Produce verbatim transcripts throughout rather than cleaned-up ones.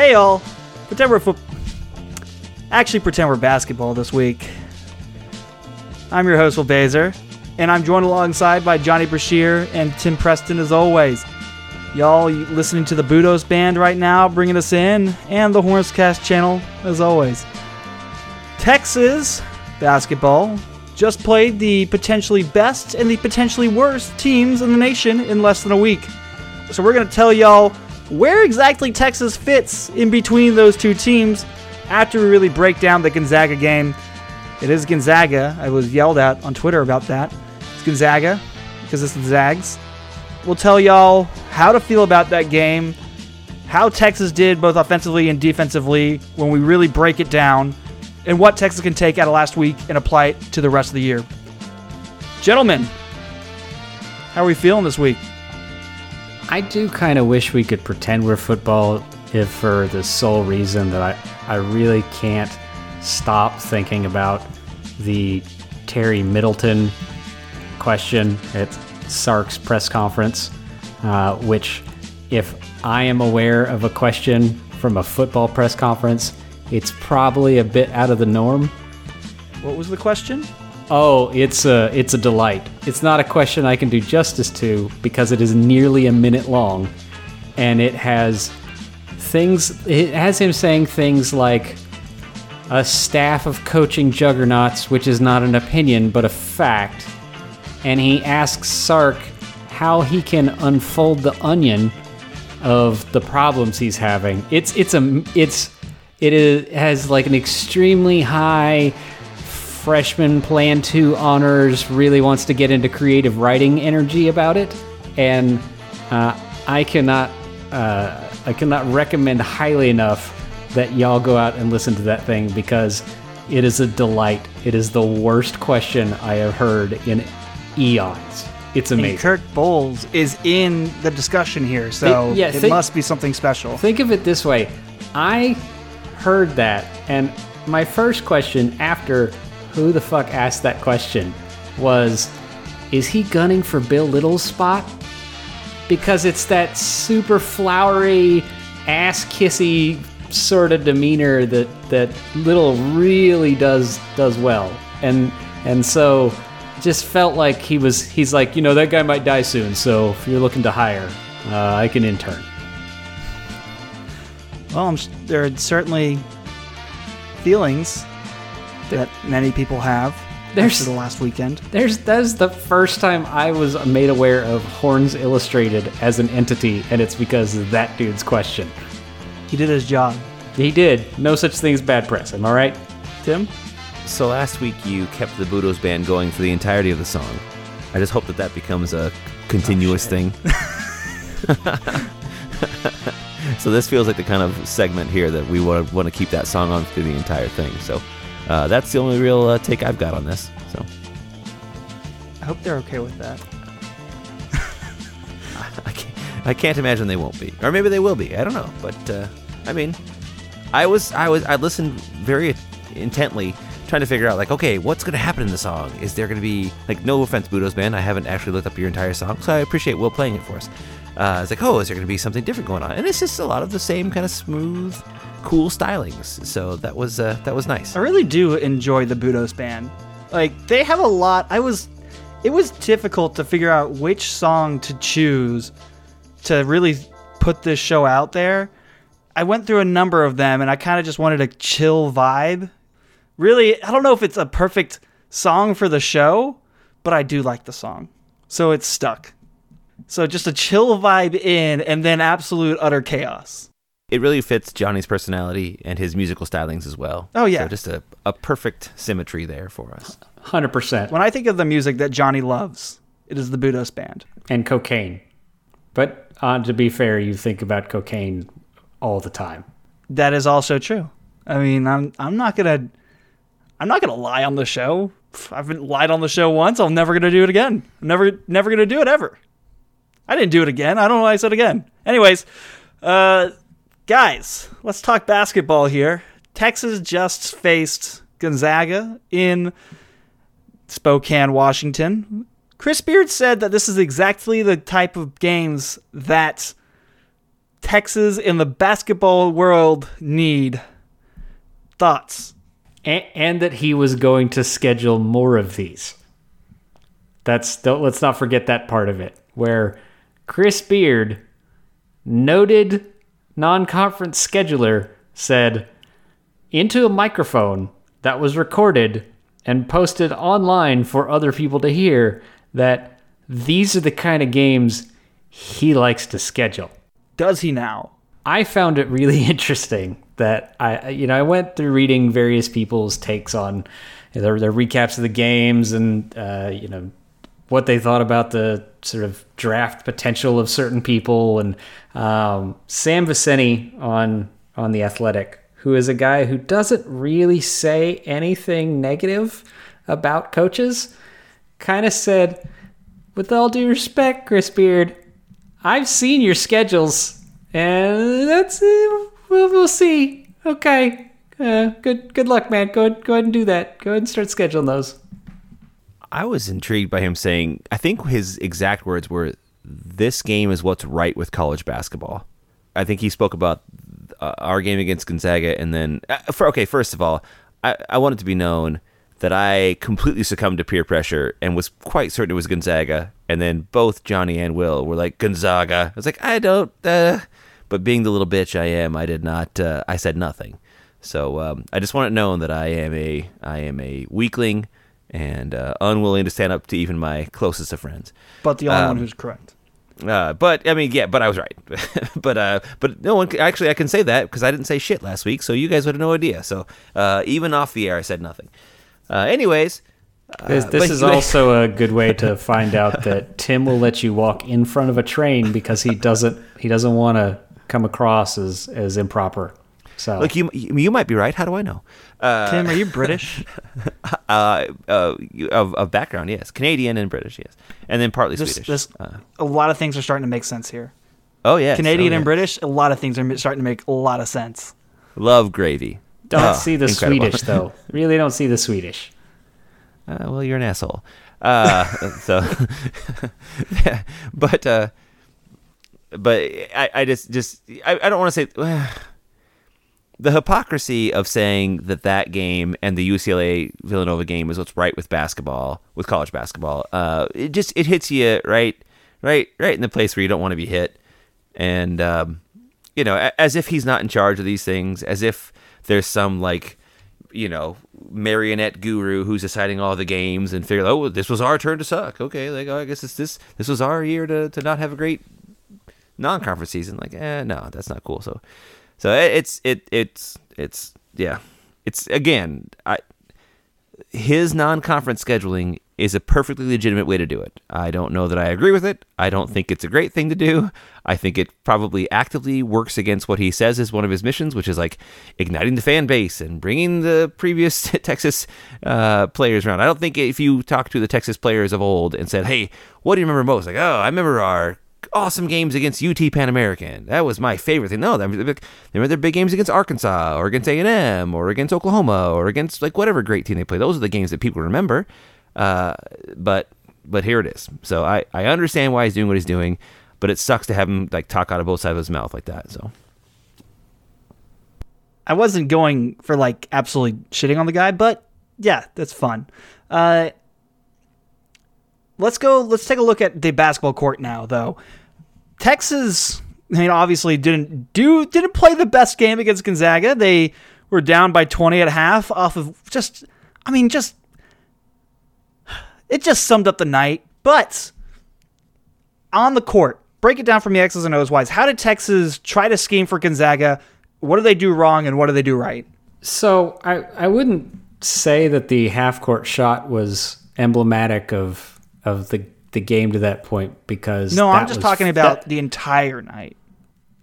Hey all, pretend we're fo- actually pretend we're basketball this week. I'm your host, Will Baizer, and I'm joined alongside by Johnny Brashear and Tim Preston as always. Y'all listening to the Budos Band right now, bringing us in, and the Hornscast channel as always. Texas basketball just played the potentially best and the potentially worst teams in the nation in less than a week. So we're going to tell y'all where exactly Texas fits in between those two teams after we really break down the Gonzaga game. It is Gonzaga. I was yelled at on Twitter about that. It's Gonzaga because it's the Zags. We'll tell y'all how to feel about that game, how Texas did both offensively and defensively when we really break it down, and what Texas can take out of last week and apply it to the rest of the year. Gentlemen, how are we feeling this week? I do kind of wish we could pretend we're football, if for the sole reason that I, I really can't stop thinking about the Terry Middleton question at Sark's press conference, uh, which, if I am aware of a question from a football press conference, it's probably a bit out of the norm. What was the question? Oh, it's a, it's a delight. It's not a question I can do justice to because it is nearly a minute long. And it has things, it has him saying things like, a staff of coaching juggernauts, which is not an opinion, but a fact. And he asks Sark how he can unfold the onion of the problems he's having. It's, it's a, it's, it is, has like an extremely high freshman plan two honors, really wants to get into creative writing energy about it, and uh, I cannot uh, I cannot recommend highly enough that y'all go out and listen to that thing because it is a delight. It is the worst question I have heard in eons. It's amazing. And Kirk Bowles is in the discussion here, so think, yeah, it think, must be something special. Think of it this way. I heard that, and my first question after who the fuck asked that question was, is he gunning for Bill Little's spot? Because it's that super flowery, ass-kissy sort of demeanor that, that Little really does does well. And and so just felt like he was, he's like, you know, that guy might die soon, so if you're looking to hire, uh, I can intern. Well, I'm, there are certainly feelings that many people have after the last weekend. There's that's the first time I was made aware of Horns Illustrated as an entity, and it's because of that dude's question. He did his job. He did. No such thing as bad press. Am I right, Tim? So last week you kept the Budos Band going for the entirety of the song. I just hope that that becomes a continuous oh, thing. So this feels like the kind of segment here that we want to keep that song on through the entire thing. So. Uh, that's the only real uh, take I've got on this. So, I hope they're okay with that. I, can't, I can't imagine they won't be, or maybe they will be. I don't know. But uh, I mean, I was, I was, I listened very intently, trying to figure out, like, okay, what's going to happen in the song? Is there going to be, like, no offense, Budos Band, I haven't actually looked up your entire song, so I appreciate Will playing it for us. Uh, I was like, oh, is there going to be something different going on? And it's just a lot of the same kind of smooth, cool stylings, so that was uh, that was nice. I really do enjoy the Budos Band. Like, they have a lot. I was, it was difficult to figure out which song to choose to really put this show out there. I went through a number of them, and I kind of just wanted a chill vibe. Really, I don't know if it's a perfect song for the show, but I do like the song, so it's stuck. So just a chill vibe in, and then absolute utter chaos. It really fits Johnny's personality and his musical stylings as well. Oh, yeah. So just a, a perfect symmetry there for us. one hundred percent. When I think of the music that Johnny loves, it is the Budos Band. And cocaine. But uh, to be fair, you think about cocaine all the time. That is also true. I mean, I'm I'm not going to I'm not gonna lie on the show. I've been lied on the show once. I'm never going to do it again. I'm never, never going to do it ever. I didn't do it again. I don't know why I said again. Anyways, uh... guys, let's talk basketball here. Texas just faced Gonzaga in Spokane, Washington. Chris Beard said that this is exactly the type of games that Texas and the basketball world need. Thoughts? And, and that he was going to schedule more of these. That's don't, let's not forget that part of it, where Chris Beard, noted non-conference scheduler, said into a microphone that was recorded and posted online for other people to hear that these are the kind of games he likes to schedule. Does he now? I found it really interesting that I, you know, I went through reading various people's takes on their, their recaps of the games and, uh, you know, what they thought about the sort of draft potential of certain people. And um, Sam Vicente on, on The Athletic, who is a guy who doesn't really say anything negative about coaches, kind of said, with all due respect, Chris Beard, I've seen your schedules, and that's it. We'll, we'll see. Okay. Uh, good good luck, man. Go ahead, go ahead and do that. Go ahead and start scheduling those. I was intrigued by him saying, I think his exact words were, this game is what's right with college basketball. I think he spoke about uh, our game against Gonzaga. And then, uh, for, okay, first of all, I, I want it to be known that I completely succumbed to peer pressure and was quite certain it was Gonzaga. And then both Johnny and Will were like, Gonzaga. I was like, I don't... Uh. But being the little bitch I am, I did not. Uh, I said nothing. So um, I just want it known that I am a I am a weakling and uh, unwilling to stand up to even my closest of friends. But the only um, one who's correct. Uh, but I mean, yeah. But I was right. but uh, but no one actually. I can say that because I didn't say shit last week, so you guys would have no idea. So uh, even off the air, I said nothing. Uh, anyways. Uh, this this is also a good way to find out that Tim will let you walk in front of a train because he doesn't he doesn't want to come across as, as improper. So look, you you might be right. How do I know? Uh, Tim, are you British? uh, uh, of, of background, yes. Canadian and British, yes. And then partly there's, Swedish. There's, uh, a lot of things are starting to make sense here. Oh, yes. Canadian oh, yes. and British, a lot of things are starting to make a lot of sense. Love gravy. Don't oh, see the incredible. Swedish, though. Really don't see the Swedish. Uh, well, you're an asshole. Uh, so, yeah, but... Uh, But I, I just, just I, I don't want to say uh, the hypocrisy of saying that that game and the U C L A Villanova game is what's right with basketball, with college basketball. Uh, it just it hits you right, right, right in the place where you don't want to be hit, and um, you know, as if he's not in charge of these things, as if there's some like, you know, marionette guru who's deciding all the games and figuring, oh, this was our turn to suck. Okay, like oh, I guess it's this this was our year to to not have a great non-conference season, like, eh, no, that's not cool. So, so it's it it's it's yeah, it's again, I his non-conference scheduling is a perfectly legitimate way to do it. I don't know that I agree with it. I don't think it's a great thing to do. I think it probably actively works against what he says is one of his missions, which is like igniting the fan base and bringing the previous Texas uh, players around. I don't think if you talk to the Texas players of old and said, "Hey, what do you remember most?" Like, "Oh, I remember our awesome games against U T Pan American. That was my favorite thing." No, they were their big games against Arkansas or against A and M or against Oklahoma or against like whatever great team they play. Those are the games that people remember. Uh, but but here it is. So I, I understand why he's doing what he's doing, but it sucks to have him like talk out of both sides of his mouth like that. So I wasn't going for like absolutely shitting on the guy, but yeah, that's fun. Uh, let's go. Let's take a look at the basketball court now, though. Texas, I mean, obviously didn't do didn't play the best game against Gonzaga. They were down by twenty at half off of just, I mean, just it just summed up the night. But on the court, break it down for me, X's and O's wise. How did Texas try to scheme for Gonzaga? What do they do wrong, and what do they do right? So I I wouldn't say that the half court shot was emblematic of. of the the game to that point, because no, I'm just talking about that, the entire night.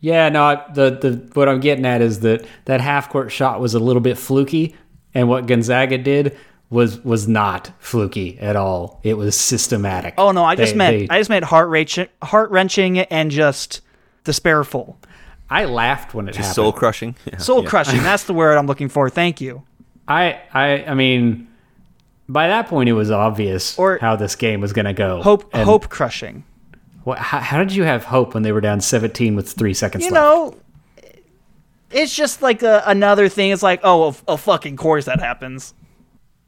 Yeah, no, the the what I'm getting at is that that half court shot was a little bit fluky, and what Gonzaga did was was not fluky at all. It was systematic. Oh no, I they, just meant they, I just meant heart wrenching, heart wrenching, and just despairful. I laughed when it just happened. Soul crushing, yeah. soul yeah. crushing. That's the word I'm looking for. Thank you. I I I mean. By that point, it was obvious or how this game was going to go. Hope, and hope crushing. What? How, how did you have hope when they were down seventeen with three seconds you left? You know, it's just like a, another thing. It's like, oh, of, of fucking course that happens.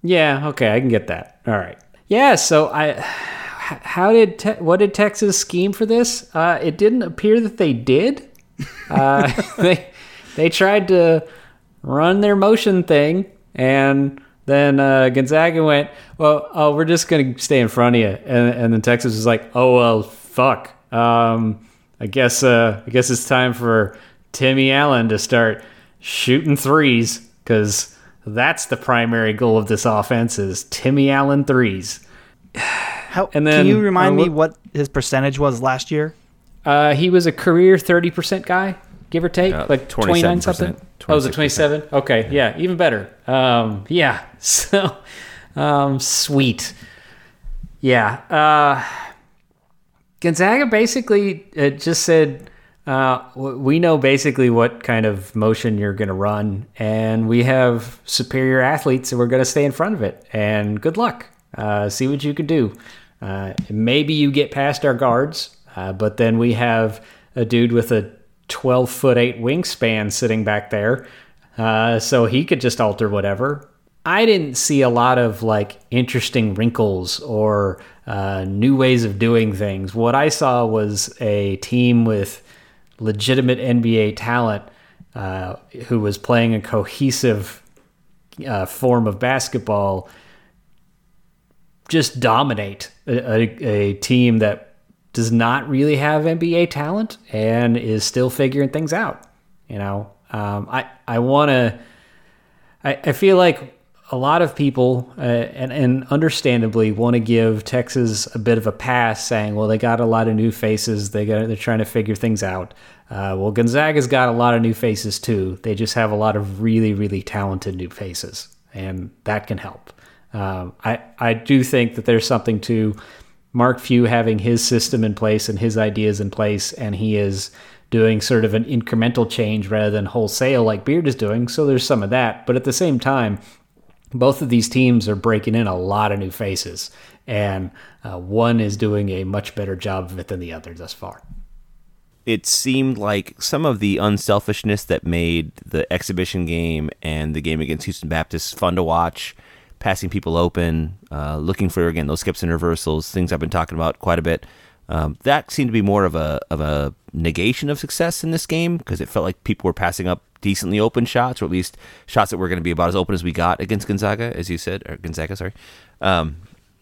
Yeah, okay, I can get that. All right. Yeah, so I... How did te- what did Texas scheme for this? Uh, it didn't appear that they did. Uh, they they tried to run their motion thing, and then uh, Gonzaga went, "Well, oh, we're just gonna stay in front of you," and and then Texas was like, "Oh well, fuck. Um, I guess uh, I guess it's time for Timme Allen to start shooting threes because that's the primary goal of this offense is Timme Allen threes." How, and then, can you remind uh, me what his percentage was last year? Uh, he was a career thirty percent guy, give or take, uh, like twenty-nine something. Oh, was it twenty-seven? Okay, yeah, yeah even better. Um, yeah, so um, sweet. Yeah. Uh, Gonzaga basically uh, just said, uh, we know basically what kind of motion you're going to run, and we have superior athletes, and we're going to stay in front of it, and good luck. Uh, see what you can do. Uh, maybe you get past our guards, uh, but then we have a dude with a twelve foot eight wingspan sitting back there, uh, so he could just alter whatever. I didn't see a lot of like interesting wrinkles or uh, new ways of doing things. What I saw was a team with legitimate N B A talent uh, who was playing a cohesive uh, form of basketball. Just dominate a, a, a team that does not really have N B A talent and is still figuring things out. You know, um, I, I want to, I, I feel like a lot of people uh, and, and understandably want to give Texas a bit of a pass saying, well, they got a lot of new faces. They got, they're trying to figure things out. Uh, well, Gonzaga's got a lot of new faces too. They just have a lot of really, really talented new faces, and that can help. Um, I, I do think that there's something to Mark Few having his system in place and his ideas in place, and he is doing sort of an incremental change rather than wholesale like Beard is doing, so there's some of that. But at the same time, both of these teams are breaking in a lot of new faces, and uh, one is doing a much better job of it than the other thus far. It seemed like some of the unselfishness that made the exhibition game and the game against Houston Baptist fun to watch, passing people open, uh, looking for, again, those skips and reversals, things I've been talking about quite a bit. Um, that seemed to be more of a of a negation of success in this game because it felt like people were passing up decently open shots, or at least shots that were going to be about as open as we got against Gonzaga, as you said, or Gonzaga, sorry, um,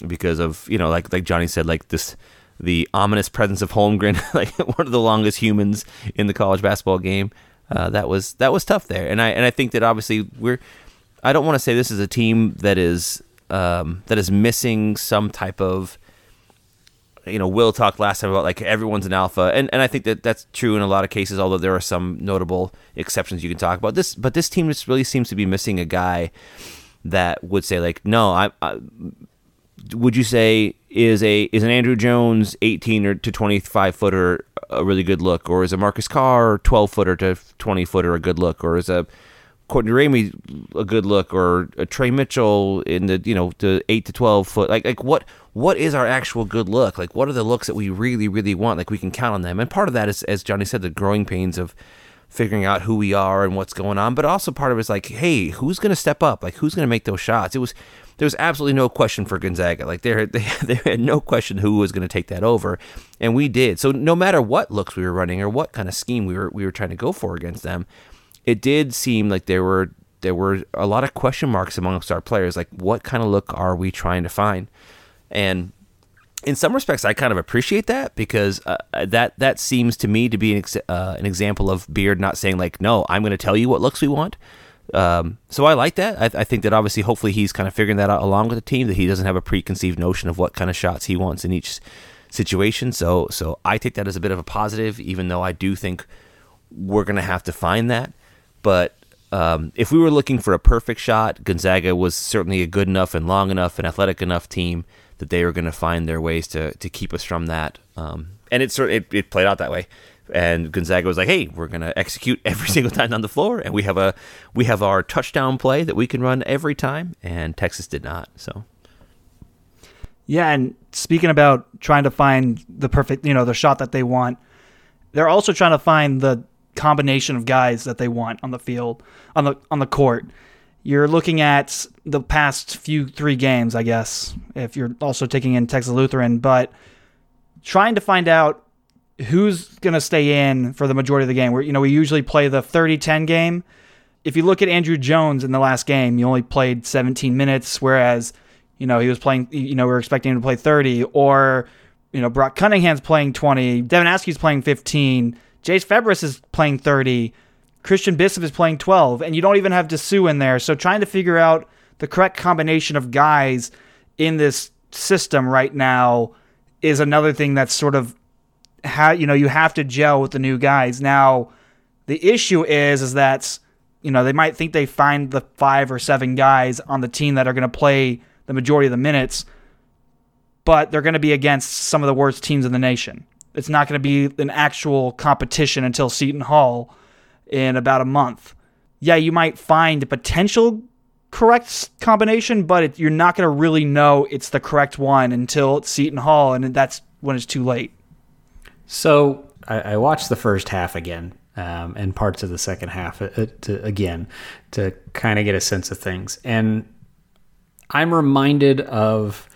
because of, you know, like like Johnny said, like this the ominous presence of Holmgren, like one of the longest humans in the college basketball game. Uh, that was that was tough there, and I and I think that obviously we're. I don't want to say this is a team that is um, that is missing some type of, you know, Will talked last time about like everyone's an alpha, and and I think that that's true in a lot of cases. Although there are some notable exceptions you can talk about this, but this team just really seems to be missing a guy that would say like, no, I, I would you say is a is an Andrew Jones eighteen or to twenty-five footer a really good look, or is a Marcus Carr twelve footer to twenty footer a good look, or is a Courtney Ramey a good look, or a Trey Mitchell in the, you know, the eight to twelve foot, like like what what is our actual good look? Like what are the looks that we really really want? Like we can count on them, and part of that is, as Johnny said, the growing pains of figuring out who we are and what's going on. But also part of it's like, hey, who's going to step up? Like who's going to make those shots? It was there was absolutely no question for Gonzaga. Like there they, they had no question who was going to take that over, and we did. So no matter what looks we were running or what kind of scheme we were we were trying to go for against them. It did seem like there were there were a lot of question marks amongst our players, like what kind of look are we trying to find? And in some respects, I kind of appreciate that because uh, that that seems to me to be an, ex- uh, an example of Beard not saying like, no, I'm going to tell you what looks we want. Um, so I like that. I, I think that obviously, hopefully, he's kind of figuring that out along with the team, that he doesn't have a preconceived notion of what kind of shots he wants in each situation. So so I take that as a bit of a positive, even though I do think we're going to have to find that. But um, if we were looking for a perfect shot, Gonzaga was certainly a good enough and long enough and athletic enough team that they were going to find their ways to to keep us from that. Um, and it, it it played out that way. And Gonzaga was like, hey, we're going to execute every single time on the floor. And we have a we have our touchdown play that we can run every time. And Texas did not. So Yeah, and speaking about trying to find the perfect, you know, the shot that they want, they're also trying to find the combination of guys that they want on the field, on the on the court. You're looking at the past few three games, I guess, if you're also taking in Texas Lutheran, but trying to find out who's going to stay in for the majority of the game. We're, you know, we usually play the thirty ten game. If you look at Andrew Jones in the last game, he only played seventeen minutes, whereas, you know, he was playing, you know, we were expecting him to play thirty, or, you know, Brock Cunningham's playing twenty, Devin Askew's playing fifteen, Jace Febres is playing thirty, Christian Bishop is playing twelve, and you don't even have DeSu in there. So trying to figure out the correct combination of guys in this system right now is another thing that's sort of how, you know, you have to gel with the new guys. Now, the issue is, is that, you know, they might think they find the five or seven guys on the team that are going to play the majority of the minutes, but they're going to be against some of the worst teams in the nation. It's not going to be an actual competition until Seton Hall in about a month. Yeah, you might find a potential correct combination, but it, you're not going to really know it's the correct one until it's Seton Hall, and that's when it's too late. So I, I watched the first half again um, and parts of the second half uh, to, again to kind of get a sense of things. And I'm reminded of,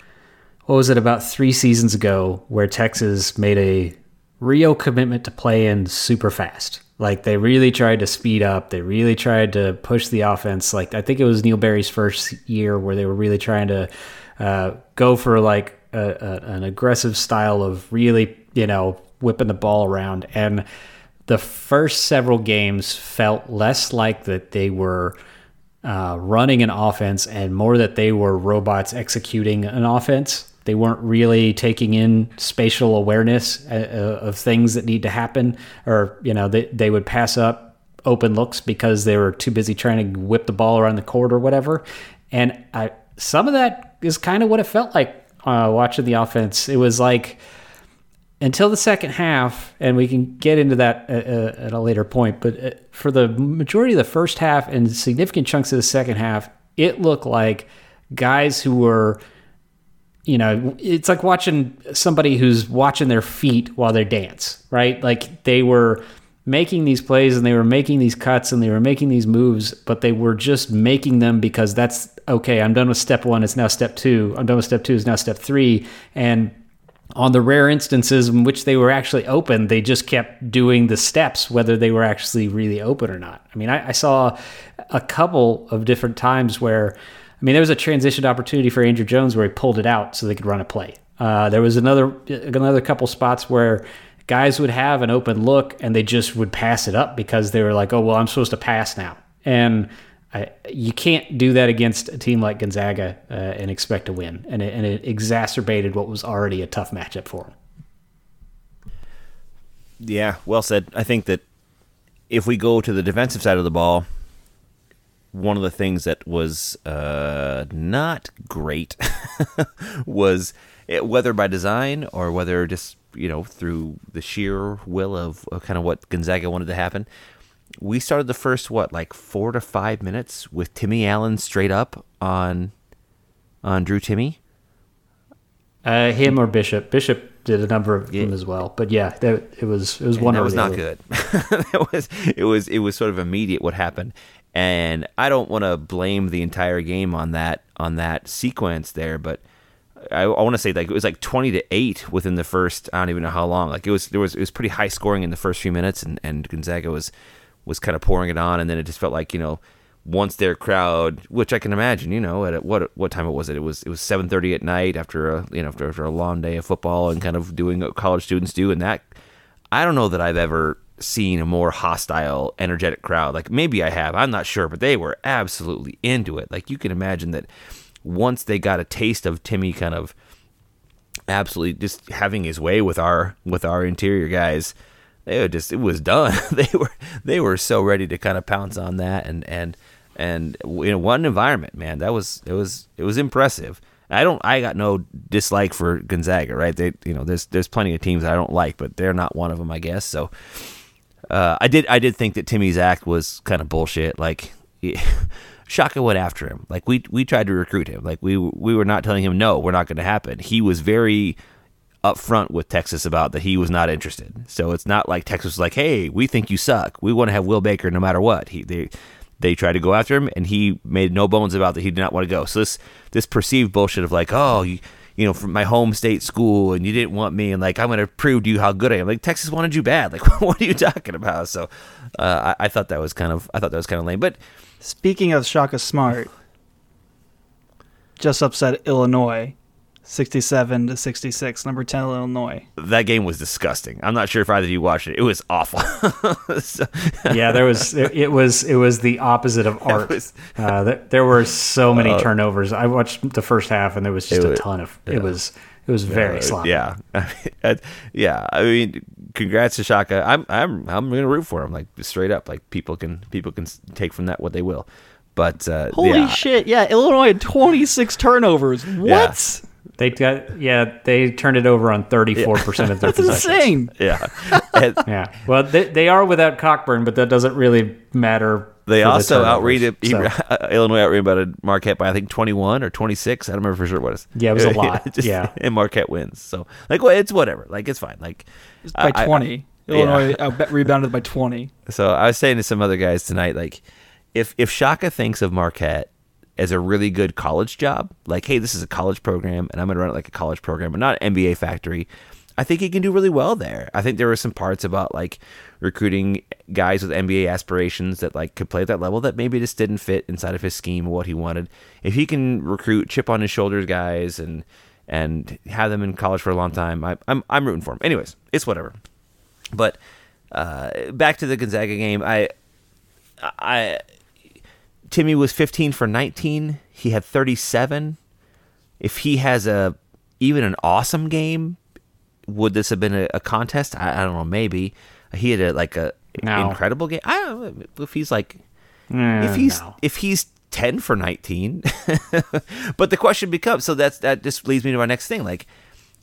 what was it, about three seasons ago, where Texas made a real commitment to playing super fast. Like, they really tried to speed up. They really tried to push the offense. Like, I think it was Neil Barry's first year where they were really trying to uh, go for, like, a, a, an aggressive style of really, you know, whipping the ball around. And the first several games felt less like that they were uh, running an offense and more that they were robots executing an offense. They weren't really taking in spatial awareness uh, of things that need to happen, or, you know, they, they would pass up open looks because they were too busy trying to whip the ball around the court or whatever. And I, some of that is kind of what it felt like uh, watching the offense. It was like, until the second half, and we can get into that uh, at a later point, but for the majority of the first half and significant chunks of the second half, it looked like guys who were, you know, it's like watching somebody who's watching their feet while they dance, right? Like, they were making these plays and they were making these cuts and they were making these moves, but they were just making them because that's, okay, I'm done with step one, it's now step two. I'm done with step two, it's now step three. And on the rare instances in which they were actually open, they just kept doing the steps, whether they were actually really open or not. I mean, I, I saw a couple of different times where, I mean, there was a transition opportunity for Andrew Jones where he pulled it out so they could run a play. Uh, there was another another couple spots where guys would have an open look and they just would pass it up because they were like, oh, well, I'm supposed to pass now. And I, you can't do that against a team like Gonzaga uh, and expect to win. And it, and it exacerbated what was already a tough matchup for them. Yeah, well said. I think that if we go to the defensive side of the ball, one of the things that was uh, not great was it, whether by design or whether just, you know, through the sheer will of, of kind of what Gonzaga wanted to happen. We started the first, what, like four to five minutes with Timme Allen straight up on on Drew Timme? Uh, him or Bishop. Bishop did a number of yeah. them as well. But yeah, that, it was it was and one that was not good. that was it was it was sort of immediate what happened. And I don't want to blame the entire game on that on that sequence there, but I, I want to say, like, it was like twenty to eight within the first, I don't even know how long. Like, it was there was it was pretty high scoring in the first few minutes, and, and Gonzaga was was kind of pouring it on, and then it just felt like, you know, once their crowd, which I can imagine, you know, at what what time it was it? It was it was seven thirty at night after a you know after, after a long day of football and kind of doing what college students do, and that I don't know that I've ever seen a more hostile, energetic crowd. Like, maybe I have, I'm not sure, but they were absolutely into it. Like, you can imagine that once they got a taste of Timme kind of absolutely just having his way with our with our interior guys, they were just, it was done. they were they were so ready to kind of pounce on that, and and and in one environment, man, that was it was it was impressive. I don't I got no dislike for Gonzaga, right? They, you know, there's there's plenty of teams I don't like, but they're not one of them, I guess. So Uh, I did. I did think that Timme's act was kind of bullshit. Like, he, Shaka went after him. Like, we we tried to recruit him. Like, we we were not telling him, no, we're not going to happen. He was very upfront with Texas about that he was not interested. So it's not like Texas was like, hey, we think you suck. We want to have Will Baker no matter what. He they they tried to go after him, and he made no bones about that he did not want to go. So this this perceived bullshit of like, oh, you, you know, from my home state school, and you didn't want me, and like, I'm going to prove to you how good I am. Like, Texas wanted you bad. Like, what are you talking about? So uh, I, I thought that was kind of I thought that was kind of lame. But speaking of Shaka Smart, just upset Illinois, sixty-seven to sixty-six, number ten, Illinois. That game was disgusting. I'm not sure if either of you watched it. It was awful. so, yeah, there was. It, it was. It was the opposite of art. Was, uh, there, there were so many uh, turnovers. I watched the first half, and there was just a was, ton of. Yeah. It was. It was very yeah, sloppy. Yeah, I mean, yeah. I mean, congrats to Shaka. I'm. I'm. I'm going to root for him. Like, straight up. Like, people can. People can take from that what they will. But uh, holy yeah. shit! Yeah, Illinois had twenty-six turnovers. What? Yeah. They got yeah. They turned it over on thirty-four yeah. percent of their possessions. That's insane. Yeah, yeah. Well, they they are without Cockburn, but that doesn't really matter. They also the outrated so. uh, Illinois outrated Marquette by I think twenty-one or twenty-six. I don't remember for sure what it was. Yeah, it was a lot. Just, yeah, and Marquette wins. So like, well, it's whatever. Like, it's fine. Like it's by I, twenty, I, Illinois yeah. rebounded by twenty. So I was saying to some other guys tonight, like, if if Shaka thinks of Marquette as a really good college job, like, hey, this is a college program, and I'm going to run it like a college program, but not an N B A factory, I think he can do really well there. I think there were some parts about, like, recruiting guys with N B A aspirations that, like, could play at that level that maybe just didn't fit inside of his scheme or what he wanted. If he can recruit chip on his shoulders guys and and have them in college for a long time, I, I'm I'm rooting for him. Anyways, it's whatever. But uh, back to the Gonzaga game, I I... Timme was fifteen for nineteen. He had thirty-seven. If he has a even an awesome game, would this have been a, a contest? I, I don't know. Maybe he had a, like a no. incredible game. I don't know if he's like mm, if he's no. if he's ten for nineteen. But the question becomes, so that's that just leads me to my next thing. Like,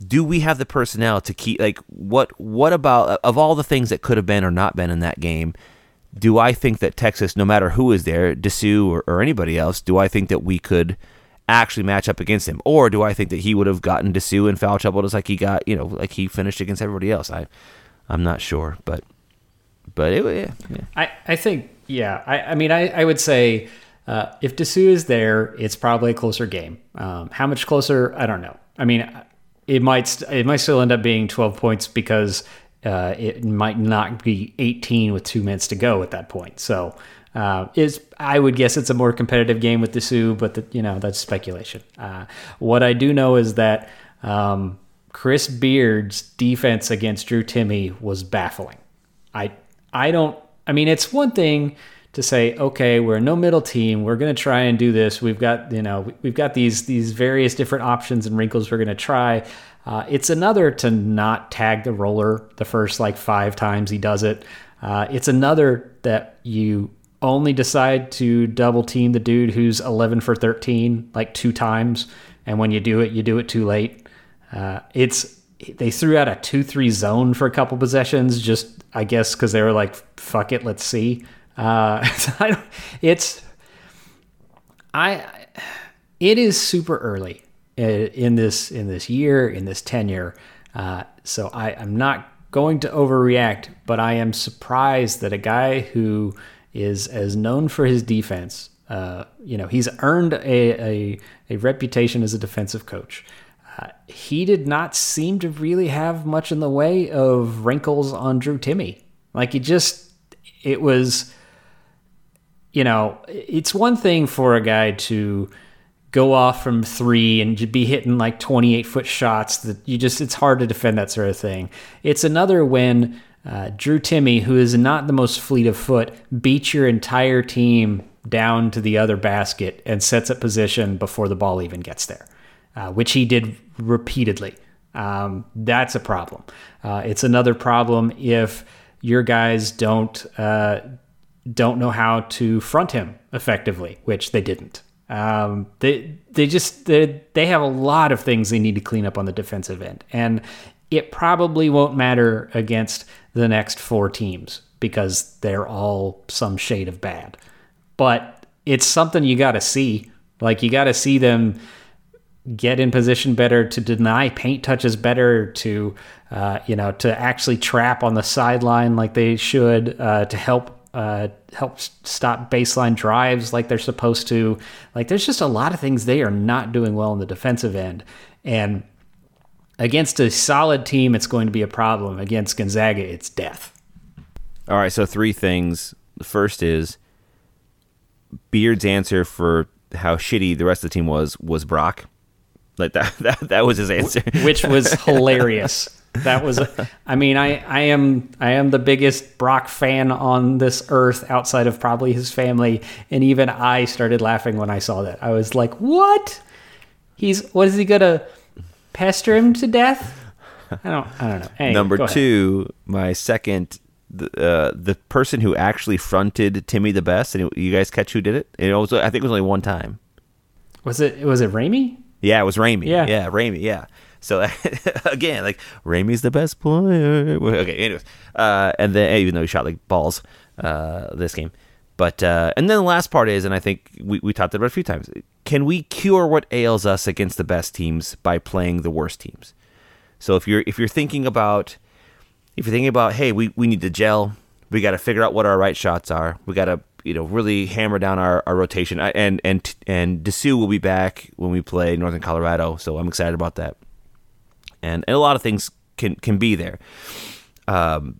do we have the personnel to keep? Like, what what about of all the things that could have been or not been in that game? Do I think that Texas, no matter who is there, DeSu or, or anybody else, do I think that we could actually match up against him? Or do I think that he would have gotten DeSu in foul trouble just like he got, you know, like he finished against everybody else? I, I'm not sure, but but it, yeah. yeah. I, I think, yeah, I, I mean, I, I would say uh, if DeSu is there, it's probably a closer game. Um, how much closer? I don't know. I mean, it might st- it might still end up being twelve points because Uh, it might not be eighteen with two minutes to go at that point. So uh, is I would guess it's a more competitive game with DeSu, but the, you know, that's speculation. Uh, what I do know is that um, Chris Beard's defense against Drew Timme was baffling. I I don't. I mean, it's one thing to say, okay, we're a no middle team. We're going to try and do this. We've got you know we've got these these various different options and wrinkles we're going to try. Uh, it's another to not tag the roller the first like five times he does it. Uh, it's another that you only decide to double team the dude who's eleven for thirteen like two times. And when you do it, you do it too late. Uh, it's they threw out a two three zone for a couple possessions, just I guess because they were like, fuck it, let's see. Uh, it's I it is super early in this in this year, in this tenure. Uh, so I, I'm not going to overreact, but I am surprised that a guy who is as known for his defense, uh, you know, he's earned a, a, a reputation as a defensive coach. Uh, he did not seem to really have much in the way of wrinkles on Drew Timme. Like he just, it was, you know, it's one thing for a guy to go off from three and be hitting like twenty-eight foot shots that you just, it's hard to defend that sort of thing. It's another when uh, Drew Timme, who is not the most fleet of foot, beats your entire team down to the other basket and sets up position before the ball even gets there, uh, which he did repeatedly. Um, that's a problem. Uh, it's another problem if your guys don't, uh, don't know how to front him effectively, which they didn't. Um, they, they just, they, they have a lot of things they need to clean up on the defensive end, and it probably won't matter against the next four teams because they're all some shade of bad, but it's something you got to see. Like, you got to see them get in position better, to deny paint touches better, to, uh, you know, to actually trap on the sideline like they should, uh, to help uh, help stop baseline drives like they're supposed to. Like, there's just a lot of things they are not doing well on the defensive end. And against a solid team, it's going to be a problem. Against Gonzaga, it's death. All right, so three things. The first is Beard's answer for how shitty the rest of the team was was Brock. Like that, that, that was his answer, which was hilarious. That was, I mean, I, I am I am the biggest Brock fan on this earth outside of probably his family, and even I started laughing when I saw that. I was like, "What? He's what is he gonna pester him to death?" I don't I don't know. Anyway, Number two, my second. The, uh, the person who actually fronted Timme the best, and it, you guys catch who did it? It was, I think it was only one time. Was it was it Ramey? Yeah, it was Ramey. Yeah, yeah Ramey, yeah. So, again, like, Ramey's the best player. Okay, anyways. Uh, and then, even though he shot, like, balls uh, this game. But, uh, and then the last part is, and I think we, we talked about it a few times, can we cure what ails us against the best teams by playing the worst teams? So, if you're if you're thinking about... If you're thinking about, hey, we, we need to gel, we got to figure out what our right shots are, we got to, you know, really hammer down our, our rotation. I, and and and DeSu will be back when we play Northern Colorado, so I'm excited about that. And, and a lot of things can, can be there. Um,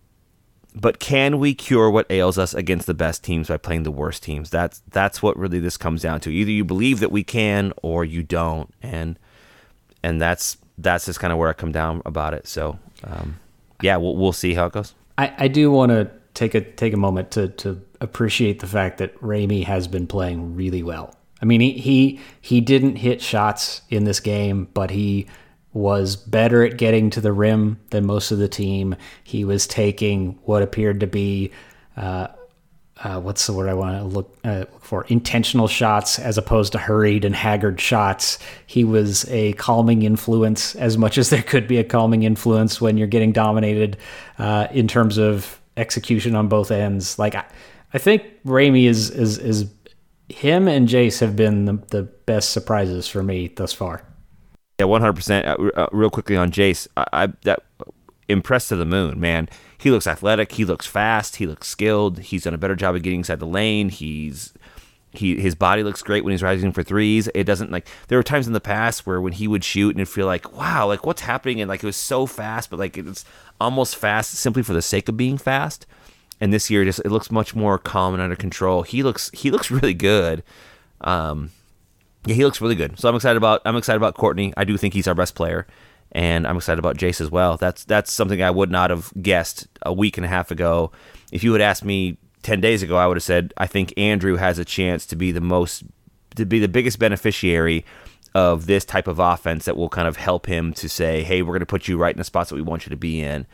but can we cure what ails us against the best teams by playing the worst teams? That's that's what really this comes down to. Either you believe that we can or you don't, and and that's that's just kind of where I come down about it. So. Um, Yeah, we'll, we'll see how it goes. I, I do want to take a take a moment to to appreciate the fact that Ramey has been playing really well. I mean, he, he he didn't hit shots in this game, but he was better at getting to the rim than most of the team. He was taking what appeared to be uh, uh, what's the word I want to look, uh, look for? Intentional shots as opposed to hurried and haggard shots. He was a calming influence, as much as there could be a calming influence when you're getting dominated uh, in terms of execution on both ends. Like I, I think Ramey is, is, is him and Jace have been the, the best surprises for me thus far. Yeah, one hundred percent. Uh, real quickly on Jace, I, I that impressed to the moon, man. He looks athletic. He looks fast. He looks skilled. He's done a better job of getting inside the lane. He's he his body looks great when he's rising for threes. It doesn't like there were times in the past where when he would shoot and it'd feel like, wow, like what's happening? And like it was so fast, but like it's almost fast simply for the sake of being fast. And this year, it just it looks much more calm and under control. He looks he looks really good. Um, yeah, he looks really good. So I'm excited about I'm excited about Courtney. I do think he's our best player. And I'm excited about Jace as well. That's that's something I would not have guessed a week and a half ago. If you had asked me ten days ago, I would have said I think Andrew has a chance to be the most, to be the biggest beneficiary of this type of offense that will kind of help him to say, hey, we're going to put you right in the spots that we want you to be in.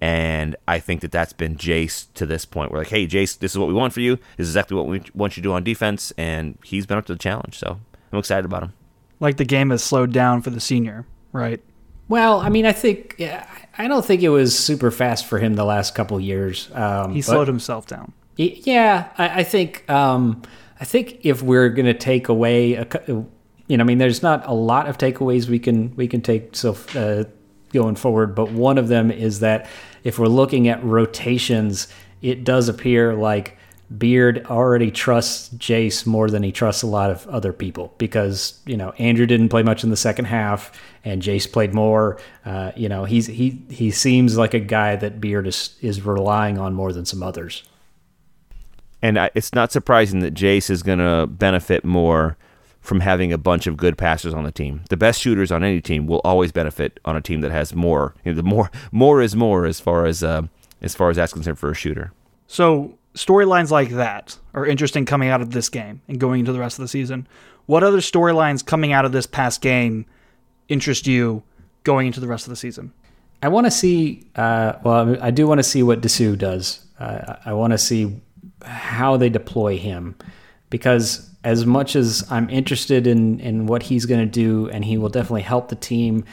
And I think that that's been Jace to this point. We're like, hey, Jace, this is what we want for you. This is exactly what we want you to do on defense. And he's been up to the challenge, so I'm excited about him. Like the game has slowed down for the senior, right? Well, I mean, I think yeah, I don't think it was super fast for him the last couple of years. Um, he slowed himself down. He, yeah, I, I think um, I think if we're going to take away, a, you know, I mean, there's not a lot of takeaways we can we can take so uh, going forward, but one of them is that if we're looking at rotations, it does appear like Beard already trusts Jace more than he trusts a lot of other people because, you know, Andrew didn't play much in the second half and Jace played more. Uh, you know, he's he he seems like a guy that Beard is, is relying on more than some others. And I, it's not surprising that Jace is going to benefit more from having a bunch of good passers on the team. The best shooters on any team will always benefit on a team that has more. You know, the more more is more as far as uh, as far as that's concerned for a shooter. So. Storylines like that are interesting coming out of this game and going into the rest of the season. What other storylines coming out of this past game interest you going into the rest of the season? I want to see, uh, well, I do want to see what DeSu does. Uh, I want to see how they deploy him because as much as I'm interested in, in what he's going to do, and he will definitely help the team,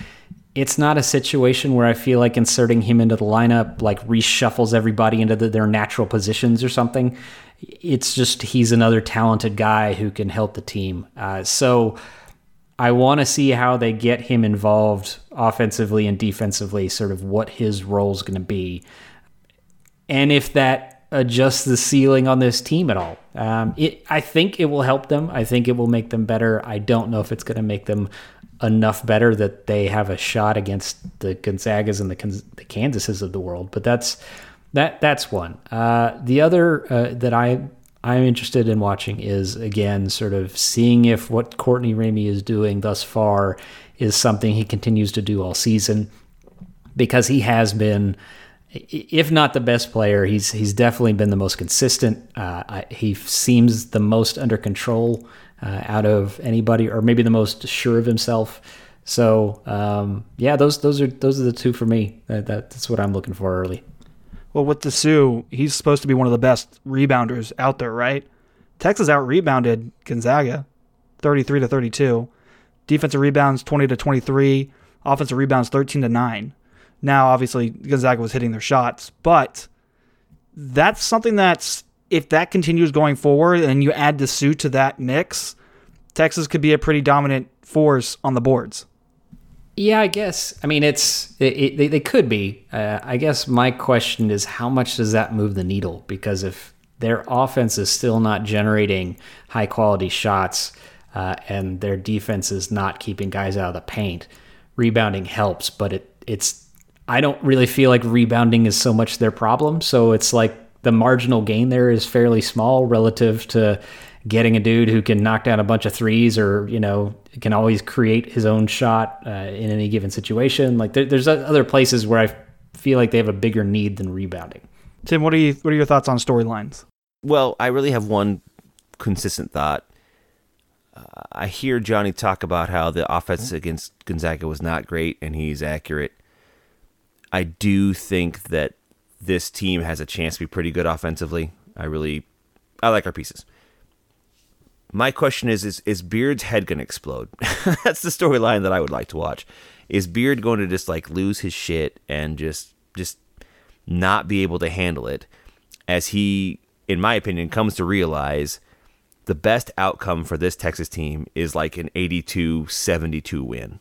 it's not a situation where I feel like inserting him into the lineup like reshuffles everybody into the, their natural positions or something. It's just he's another talented guy who can help the team. Uh, so I want to see how they get him involved offensively and defensively, sort of what his role is going to be, and if that adjusts the ceiling on this team at all. Um, it, I think it will help them. I think it will make them better. I don't know if it's going to make them enough better that they have a shot against the Gonzagas and the, the Kansases of the world, but that's that that's one. Uh, the other uh, that I I'm interested in watching is, again, sort of seeing if what Courtney Ramey is doing thus far is something he continues to do all season, because he has been, if not the best player, he's he's definitely been the most consistent. Uh, he seems the most under control Uh, out of anybody, or maybe the most sure of himself. So um, yeah, those those are those are the two for me. That, that that's what I'm looking for early. Well, with DeSu, he's supposed to be one of the best rebounders out there, right? Texas out rebounded Gonzaga, thirty-three to thirty-two. Defensive rebounds twenty to twenty-three. Offensive rebounds thirteen to nine. Now, obviously, Gonzaga was hitting their shots, but that's something that's, if that continues going forward and you add DeSu to that mix, Texas could be a pretty dominant force on the boards. Yeah, I guess. I mean, it's it, it, they, they could be. Uh, I guess my question is, how much does that move the needle? Because if their offense is still not generating high-quality shots uh, and their defense is not keeping guys out of the paint, rebounding helps, but it it's I don't really feel like rebounding is so much their problem. So it's like, the marginal gain there is fairly small relative to getting a dude who can knock down a bunch of threes, or, you know, can always create his own shot uh, in any given situation. Like there, there's other places where I feel like they have a bigger need than rebounding. Tim, what are you, what are your thoughts on storylines? Well, I really have one consistent thought. Uh, I hear Johnny talk about how the offense okay. against Gonzaga was not great, and he's accurate. I do think that this team has a chance to be pretty good offensively. I really, I like our pieces. My question is, is, is Beard's head going to explode? That's the storyline that I would like to watch. Is Beard going to just like lose his shit and just, just not be able to handle it, as he, in my opinion, comes to realize the best outcome for this Texas team is like an eighty-two seventy-two win.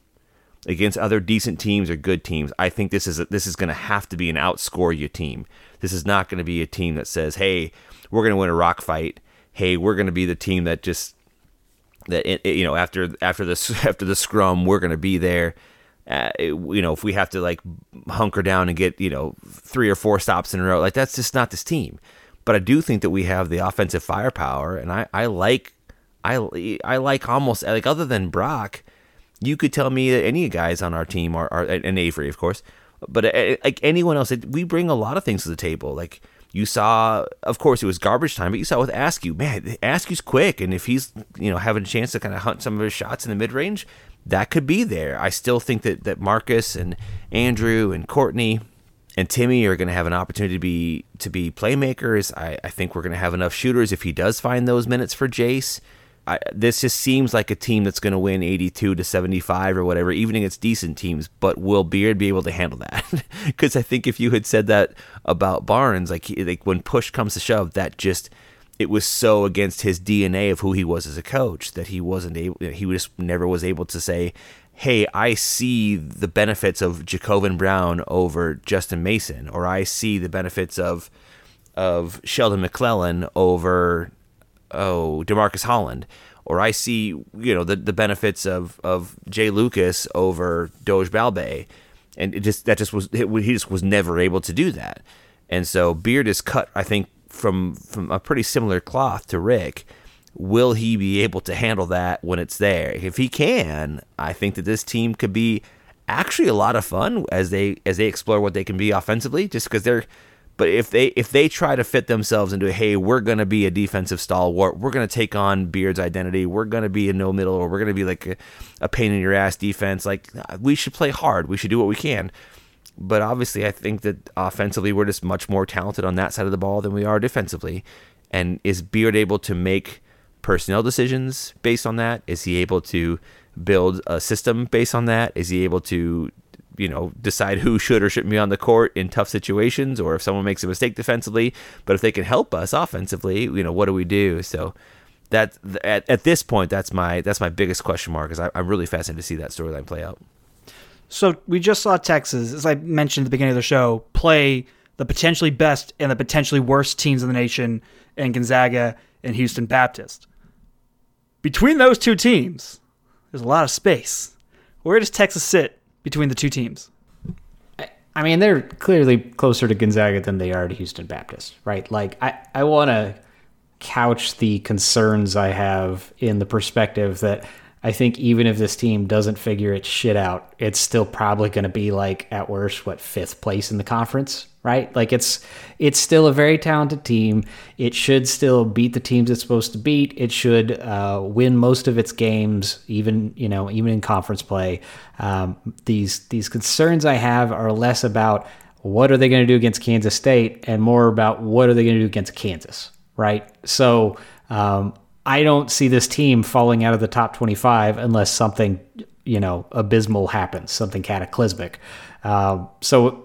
Against other decent teams or good teams, I think this is a, this is going to have to be an outscore you team. This is not going to be a team that says, "Hey, we're going to win a rock fight. Hey, we're going to be the team that just that it, it, you know after after this after the scrum, we're going to be there." Uh, it, you know, if we have to like hunker down and get you know three or four stops in a row, like that's just not this team. But I do think that we have the offensive firepower, and I I like I I like almost like other than Brock. You could tell me that any guys on our team are, are and Avery, of course, but like anyone else, we bring a lot of things to the table. Like you saw, of course, it was garbage time, but you saw with Askew, man, Askew's quick. And if he's, you know, having a chance to kind of hunt some of his shots in the mid range, that could be there. I still think that, that Marcus and Andrew and Courtney and Timme are going to have an opportunity to be, to be playmakers. I, I think we're going to have enough shooters if he does find those minutes for Jace. I, this just seems like a team that's going to win eighty-two to seventy-five or whatever, even against decent teams. But will Beard be able to handle that? Because I think if you had said that about Barnes, like like when push comes to shove, that just it was so against his D N A of who he was as a coach that he wasn't able. He just never was able to say, "Hey, I see the benefits of Jacobin Brown over Justin Mason," or "I see the benefits of of Sheldon McClellan over." Oh, DeMarcus Holland, or I see, you know, the, the benefits of, of Jay Lucas over Doge Balbay. And it just, that just was, it, he just was never able to do that. And so Beard is cut, I think, from, from a pretty similar cloth to Rick. Will he be able to handle that when it's there? If he can, I think that this team could be actually a lot of fun as they, as they explore what they can be offensively, just because they're, But if they if they try to fit themselves into, hey, we're going to be a defensive stalwart, we're going to take on Beard's identity, we're going to be a no middle, or we're going to be like a, a pain in your ass defense, like we should play hard, we should do what we can. But obviously I think that offensively we're just much more talented on that side of the ball than we are defensively. And is Beard able to make personnel decisions based on that? Is he able to build a system based on that? Is he able to you know, decide who should or shouldn't be on the court in tough situations, or if someone makes a mistake defensively. But if they can help us offensively, you know, what do we do? So that at, at this point, that's my that's my biggest question mark, because I'm really fascinated to see that storyline play out. So we just saw Texas, as I mentioned at the beginning of the show, play the potentially best and the potentially worst teams in the nation in Gonzaga and Houston Baptist. Between those two teams, there's a lot of space. Where does Texas sit between the two teams? I mean, they're clearly closer to Gonzaga than they are to Houston Baptist, right? Like, I, I want to couch the concerns I have in the perspective that I think even if this team doesn't figure its shit out, it's still probably going to be, like, at worst, what, fifth place in the conference, right? Like, it's it's still a very talented team. It should still beat the teams it's supposed to beat. It should uh, win most of its games, even, you know, even in conference play. Um, these these concerns I have are less about what are they going to do against Kansas State and more about what are they going to do against Kansas, right? So um, I don't see this team falling out of the top twenty-five unless something, you know, abysmal happens, something cataclysmic. Uh, so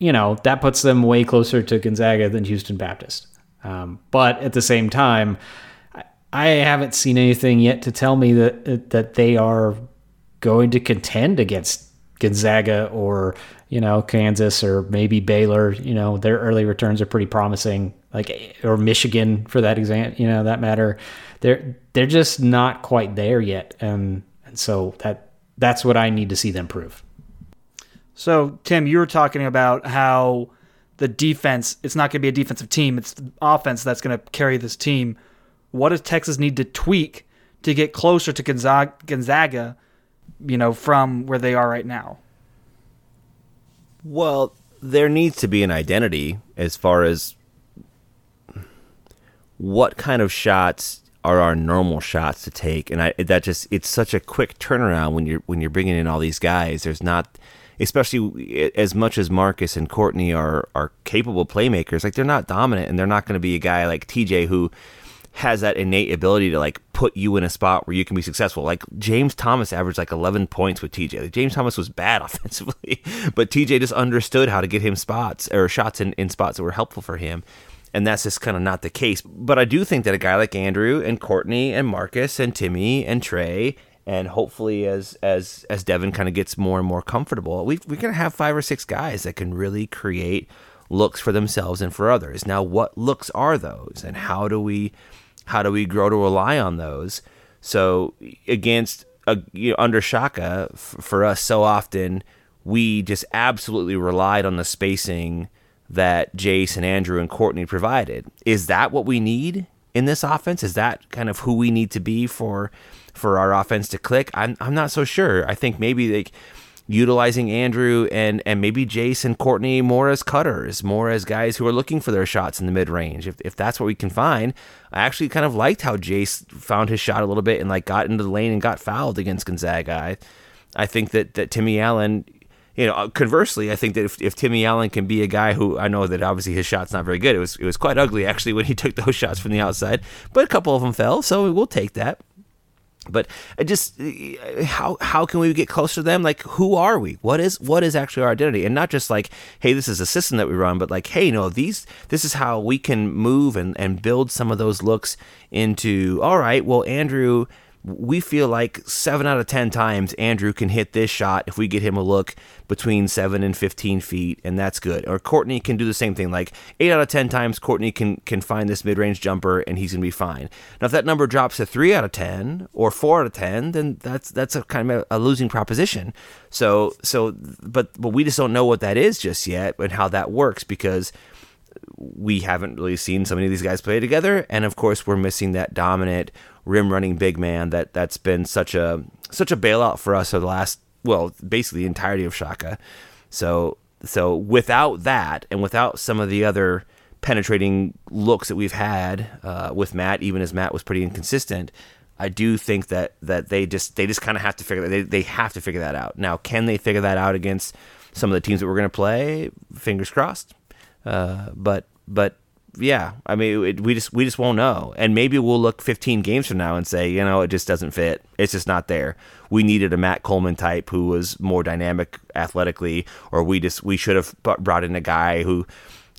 you know, that puts them way closer to Gonzaga than Houston Baptist. Um, but at the same time, I, I haven't seen anything yet to tell me that that they are going to contend against Gonzaga or, you know, Kansas or maybe Baylor. You know, their early returns are pretty promising, like, or Michigan for that exam, you know, that matter. They're they're just not quite there yet. Um, and so that that's what I need to see them prove. So, Tim, you were talking about how the defense, it's not going to be a defensive team. It's the offense that's going to carry this team. What does Texas need to tweak to get closer to Gonzaga, Gonzaga you know, from where they are right now? Well, there needs to be an identity as far as what kind of shots are our normal shots to take. And I, that just, it's such a quick turnaround when you're when you're bringing in all these guys. There's not... Especially as much as Marcus and Courtney are are capable playmakers, like, they're not dominant, and they're not going to be a guy like T J who has that innate ability to, like, put you in a spot where you can be successful. Like, James Thomas averaged like eleven points with T J. Like, James Thomas was bad offensively, but T J just understood how to get him spots or shots in, in spots that were helpful for him. And that's just kind of not the case. But I do think that a guy like Andrew and Courtney and Marcus and Timme and Trey, and hopefully, as as as Devin kind of gets more and more comfortable, we we're gonna have five or six guys that can really create looks for themselves and for others. Now, what looks are those, and how do we how do we grow to rely on those? So against a, you know, under Shaka, f- for us, so often we just absolutely relied on the spacing that Jace and Andrew and Courtney provided. Is that what we need in this offense? Is that kind of who we need to be for? for our offense to click? I'm I'm not so sure. I think maybe like utilizing Andrew and, and maybe Jace and Courtney more as cutters, more as guys who are looking for their shots in the mid-range. If if that's what we can find. I actually kind of liked how Jace found his shot a little bit and like got into the lane and got fouled against Gonzaga. I, I think that, that Timme Allen, you know, conversely, I think that if, if Timme Allen can be a guy who, I know that obviously his shot's not very good. It was it was quite ugly actually when he took those shots from the outside, but a couple of them fell, so we'll take that. But I just, how how can we get closer to them? Like, who are we? What is what is actually our identity? And not just like, hey, this is a system that we run, but like, hey, no, these this is how we can move and, and build some of those looks into, all right, well, Andrew, we feel like seven out of ten times Andrew can hit this shot if we get him a look between seven and fifteen feet, and that's good. Or Courtney can do the same thing. Like eight out of ten times Courtney can can find this mid-range jumper, and he's going to be fine. Now, if that number drops to three out of ten or four out of ten, then that's that's a kind of a losing proposition. So so, but but we just don't know what that is just yet and how that works because we haven't really seen so many of these guys play together, and of course we're missing that dominant rim running big man that that's been such a such a bailout for us for the last, well, basically the entirety of Shaka. So so without that and without some of the other penetrating looks that we've had uh, with Matt, even as Matt was pretty inconsistent, I do think that that they just they just kind of have to figure that they they have to figure that out. Now, can they figure that out against some of the teams that we're going to play? Fingers crossed. Uh, but but yeah, I mean, it, we just we just won't know. And maybe we'll look fifteen games from now and say, you know, it just doesn't fit. It's just not there. We needed a Matt Coleman type who was more dynamic athletically, or we just we should have brought in a guy who,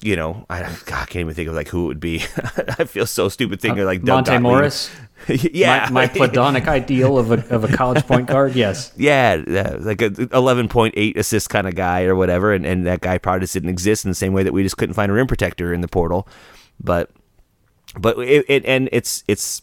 you know, I, God, I can't even think of like who it would be. I feel so stupid thinking uh, like Doug Monte Gottlieb. Morris. Yeah, my, my platonic ideal of a of a college point guard. Yes. Yeah, yeah, like a eleven point eight assist kind of guy or whatever, and and that guy probably just didn't exist in the same way that we just couldn't find a rim protector in the portal. But but it, it and it's it's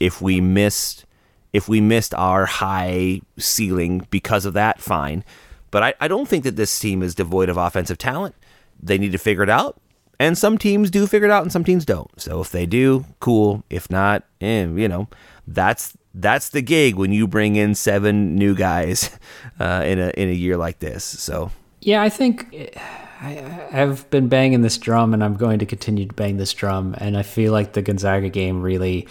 if we missed if we missed our high ceiling because of that, fine. But I, I don't think that this team is devoid of offensive talent. They need to figure it out, and some teams do figure it out and some teams don't. So if they do, cool. If not, eh, you know, that's that's the gig when you bring in seven new guys uh, in a in a year like this. So yeah, I think I, I've been banging this drum, and I'm going to continue to bang this drum. And I feel like the Gonzaga game really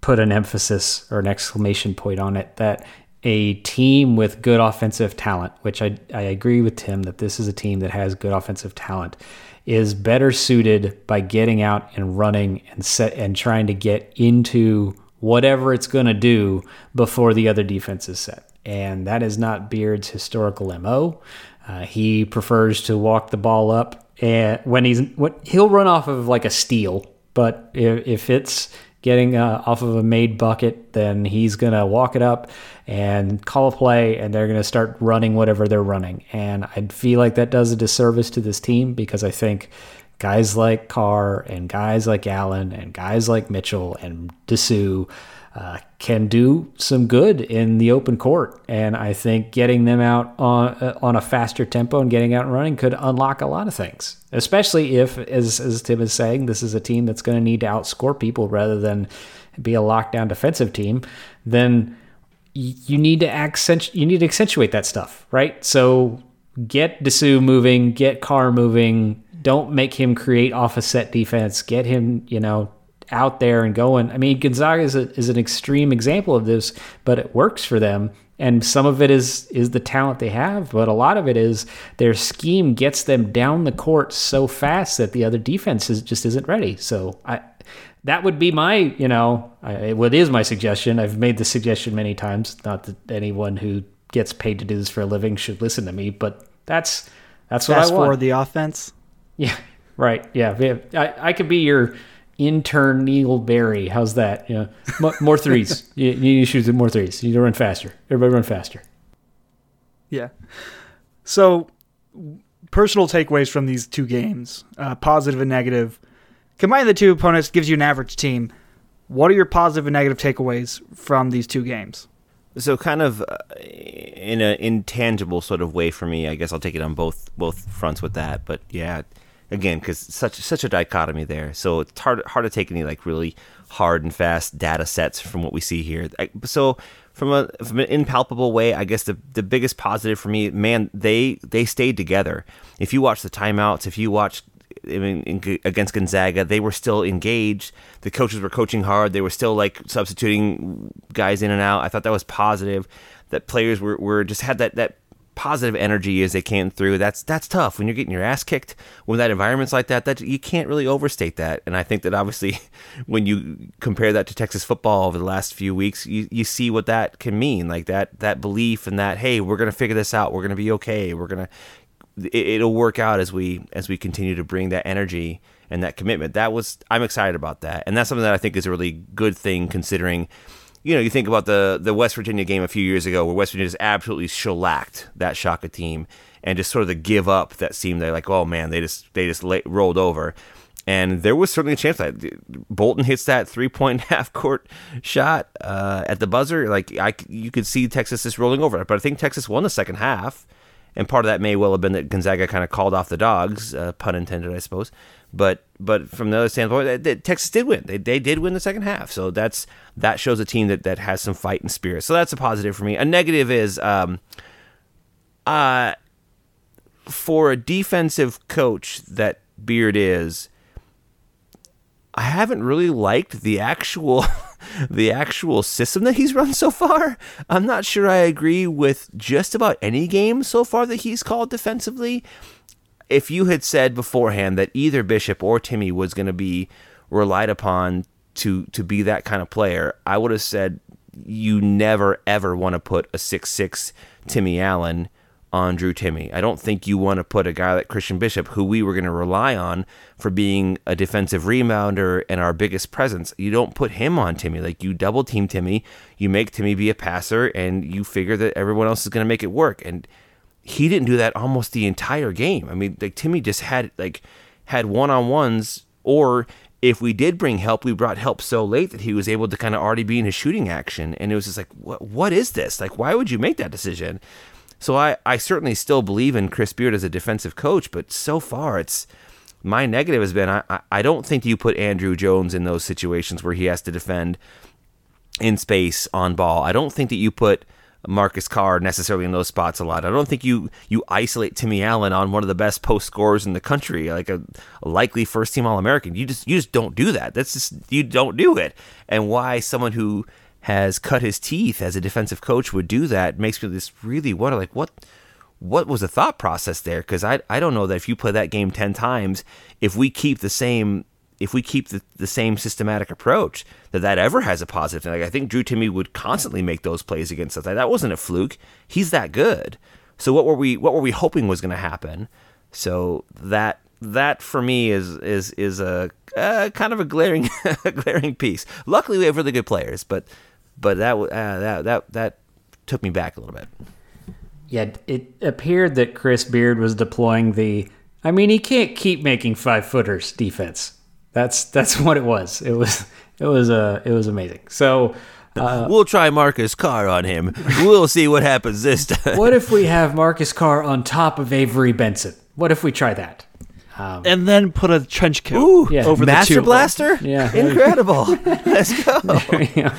put an emphasis or an exclamation point on it, that a team with good offensive talent, which I, I agree with Tim that this is a team that has good offensive talent, is better suited by getting out and running and set and trying to get into whatever it's going to do before the other defense is set. And that is not Beard's historical M O. Uh, he prefers to walk the ball up, and when he's when, he'll run off of like a steal, but if, if it's getting uh, off of a made bucket, then he's going to walk it up and call a play, and they're going to start running whatever they're running. And I feel like that does a disservice to this team, because I think guys like Carr and guys like Allen and guys like Mitchell and DeSu uh, can do some good in the open court. And I think getting them out on, uh, on a faster tempo and getting out and running could unlock a lot of things, especially if, as, as Tim is saying, this is a team that's going to need to outscore people rather than be a lockdown defensive team. Then you need to accent, you need to accentuate that stuff, right? So get DeSu moving, get Carr moving. Don't make him create off a set defense. Get him, you know, out there and going. I mean, Gonzaga is, a, is an extreme example of this, but it works for them. And some of it is is the talent they have, but a lot of it is their scheme gets them down the court so fast that the other defense is, just isn't ready. So I, that would be my, you know, I, it is my suggestion. I've made this suggestion many times. Not that anyone who gets paid to do this for a living should listen to me, but that's that's what fast I want. For the offense. Yeah, right. Yeah, I, I could be your intern Neil Berry. How's that? You know, more, more threes. You, you need to shoot more threes. You need to run faster. Everybody run faster. Yeah. So, personal takeaways from these two games, uh, positive and negative. Combine the two opponents gives you an average team. What are your positive and negative takeaways from these two games? So, kind of uh, in an intangible sort of way for me, I guess I'll take it on both both fronts with that. But yeah. Again, because such such a dichotomy there, so it's hard hard to take any like really hard and fast data sets from what we see here. I, so from a from an impalpable way, I guess the the biggest positive for me, man, they they stayed together. If you watch the timeouts, if you watch I mean, in, against Gonzaga, they were still engaged. The coaches were coaching hard. They were still like substituting guys in and out. I thought that was positive. That players were were just had that that. positive energy as they came through. That's that's tough when you're getting your ass kicked. When that environment's like that, that you can't really overstate that. And I think that obviously, when you compare that to Texas football over the last few weeks, you, you see what that can mean. Like that that belief and that, hey, we're gonna figure this out. We're gonna be okay. We're gonna it, it'll work out as we as we continue to bring that energy and that commitment. That was I'm excited about that, and that's something that I think is a really good thing considering. You know, you think about the the West Virginia game a few years ago where West Virginia just absolutely shellacked that Shaka team and just sort of the give up that seemed they're like, oh, man, they just they just la- rolled over. And there was certainly a chance that Bolton hits that three-point half-court shot uh, at the buzzer. Like, I, you could see Texas just rolling over. But I think Texas won the second half, and part of that may well have been that Gonzaga kind of called off the dogs, uh, pun intended, I suppose. But but from the other standpoint, they, they, Texas did win. They they did win the second half. So that's that shows a team that, that has some fight and spirit. So that's a positive for me. A negative is um, uh, for a defensive coach that Beard is, I haven't really liked the actual the actual system that he's run so far. I'm not sure I agree with just about any game so far that he's called defensively. if you had said beforehand that either Bishop or Timme was going to be relied upon to to be that kind of player, I would have said you never, ever want to put a six six Timme Allen on Drew Timme. I don't think you want to put a guy like Christian Bishop, who we were going to rely on for being a defensive rebounder and our biggest presence. You don't put him on Timme. Like, you double team Timme, you make Timme be a passer, and you figure that everyone else is going to make it work. And he didn't do that almost the entire game. I mean, like, Timme just had like had one-on-ones, or if we did bring help, we brought help so late that he was able to kind of already be in his shooting action. And it was just like, what what is this? Like, why would you make that decision? So I, I certainly still believe in Chris Beard as a defensive coach, but so far it's my negative has been I, I don't think you put Andrew Jones in those situations where he has to defend in space on ball. I don't think that you put Marcus Carr necessarily in those spots a lot. I don't think you, you isolate Timme Allen on one of the best post scorers in the country, like a, a likely first team All-American. You just you just don't do that. That's just you don't do it. And why someone who has cut his teeth as a defensive coach would do that makes me just really wonder, like, what what was the thought process there? Because I I don't know that if you play that game ten times, if we keep the same if we keep the, the same systematic approach, that that ever has a positive thing. Like, I think Drew Timme would constantly make those plays against us. Like, that wasn't a fluke. He's that good. So what were we what were we hoping was going to happen? So that that for me is is is a uh, kind of a glaring a glaring piece. Luckily, we have really good players, but. But that, uh, that that that took me back a little bit. Yeah, it appeared that Chris Beard was deploying the, I mean, he can't keep making five footers defense. That's that's what it was. It was it was uh, it was amazing. So uh, we'll try Marcus Carr on him. We'll see what happens this time. What if we have Marcus Carr on top of Avery Benson? What if we try that? Um, and then put a trench coat ooh, yeah. over Master the two. Master Blaster? Yeah. Incredible. Let's go. Yeah.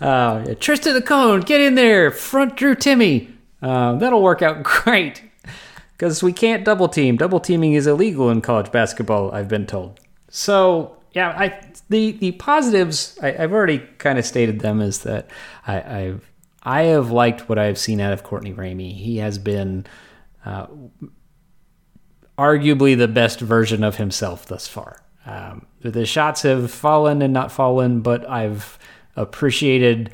Uh, Tristan the Cone, get in there. Front Drew Timme. Uh, that'll work out great because we can't double team. Double teaming is illegal in college basketball, I've been told. So, yeah, I the, the positives, I, I've already kind of stated them, is that I, I've, I have liked what I've seen out of Courtney Ramey. He has been... Uh, arguably the best version of himself thus far. Um, the shots have fallen and not fallen, but I've appreciated,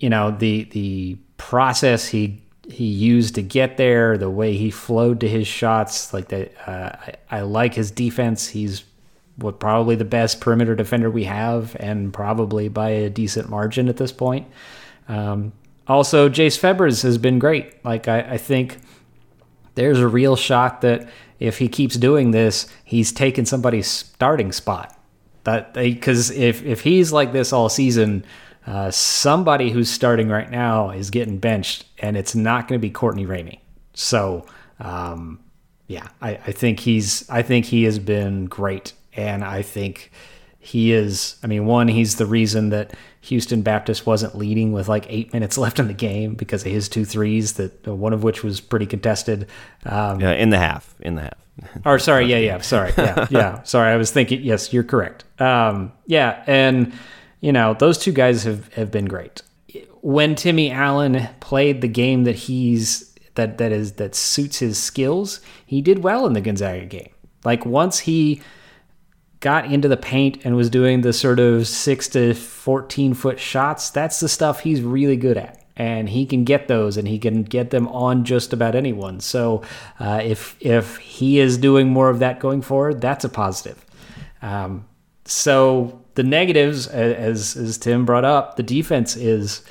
you know, the the process he he used to get there, the way he flowed to his shots. Like that, uh, I, I like his defense. He's what probably the best perimeter defender we have, and probably by a decent margin at this point. Um, also, Jace Febres has been great. Like I, I think. There's a real shot that if he keeps doing this, he's taking somebody's starting spot. That because if if he's like this all season, uh, somebody who's starting right now is getting benched, and it's not going to be Courtney Ramey. So, um, yeah, I, I think he's I think he has been great, and I think he is. I mean, one, he's the reason that Houston Baptist wasn't leading with like eight minutes left in the game because of his two threes, that one of which was pretty contested. Um, yeah, in the half, in the half. Or sorry, yeah, yeah, sorry, yeah, yeah, sorry. I was thinking, yes, you're correct. Um, yeah, and you know those two guys have, have been great. When Timme Allen played the game that he's that that is that suits his skills, he did well in the Gonzaga game. Like once he got into the paint and was doing the sort of six to fourteen foot shots, that's the stuff he's really good at. And he can get those, and he can get them on just about anyone. So uh, if if he is doing more of that going forward, that's a positive. Um, so the negatives, as as Tim brought up, the defense is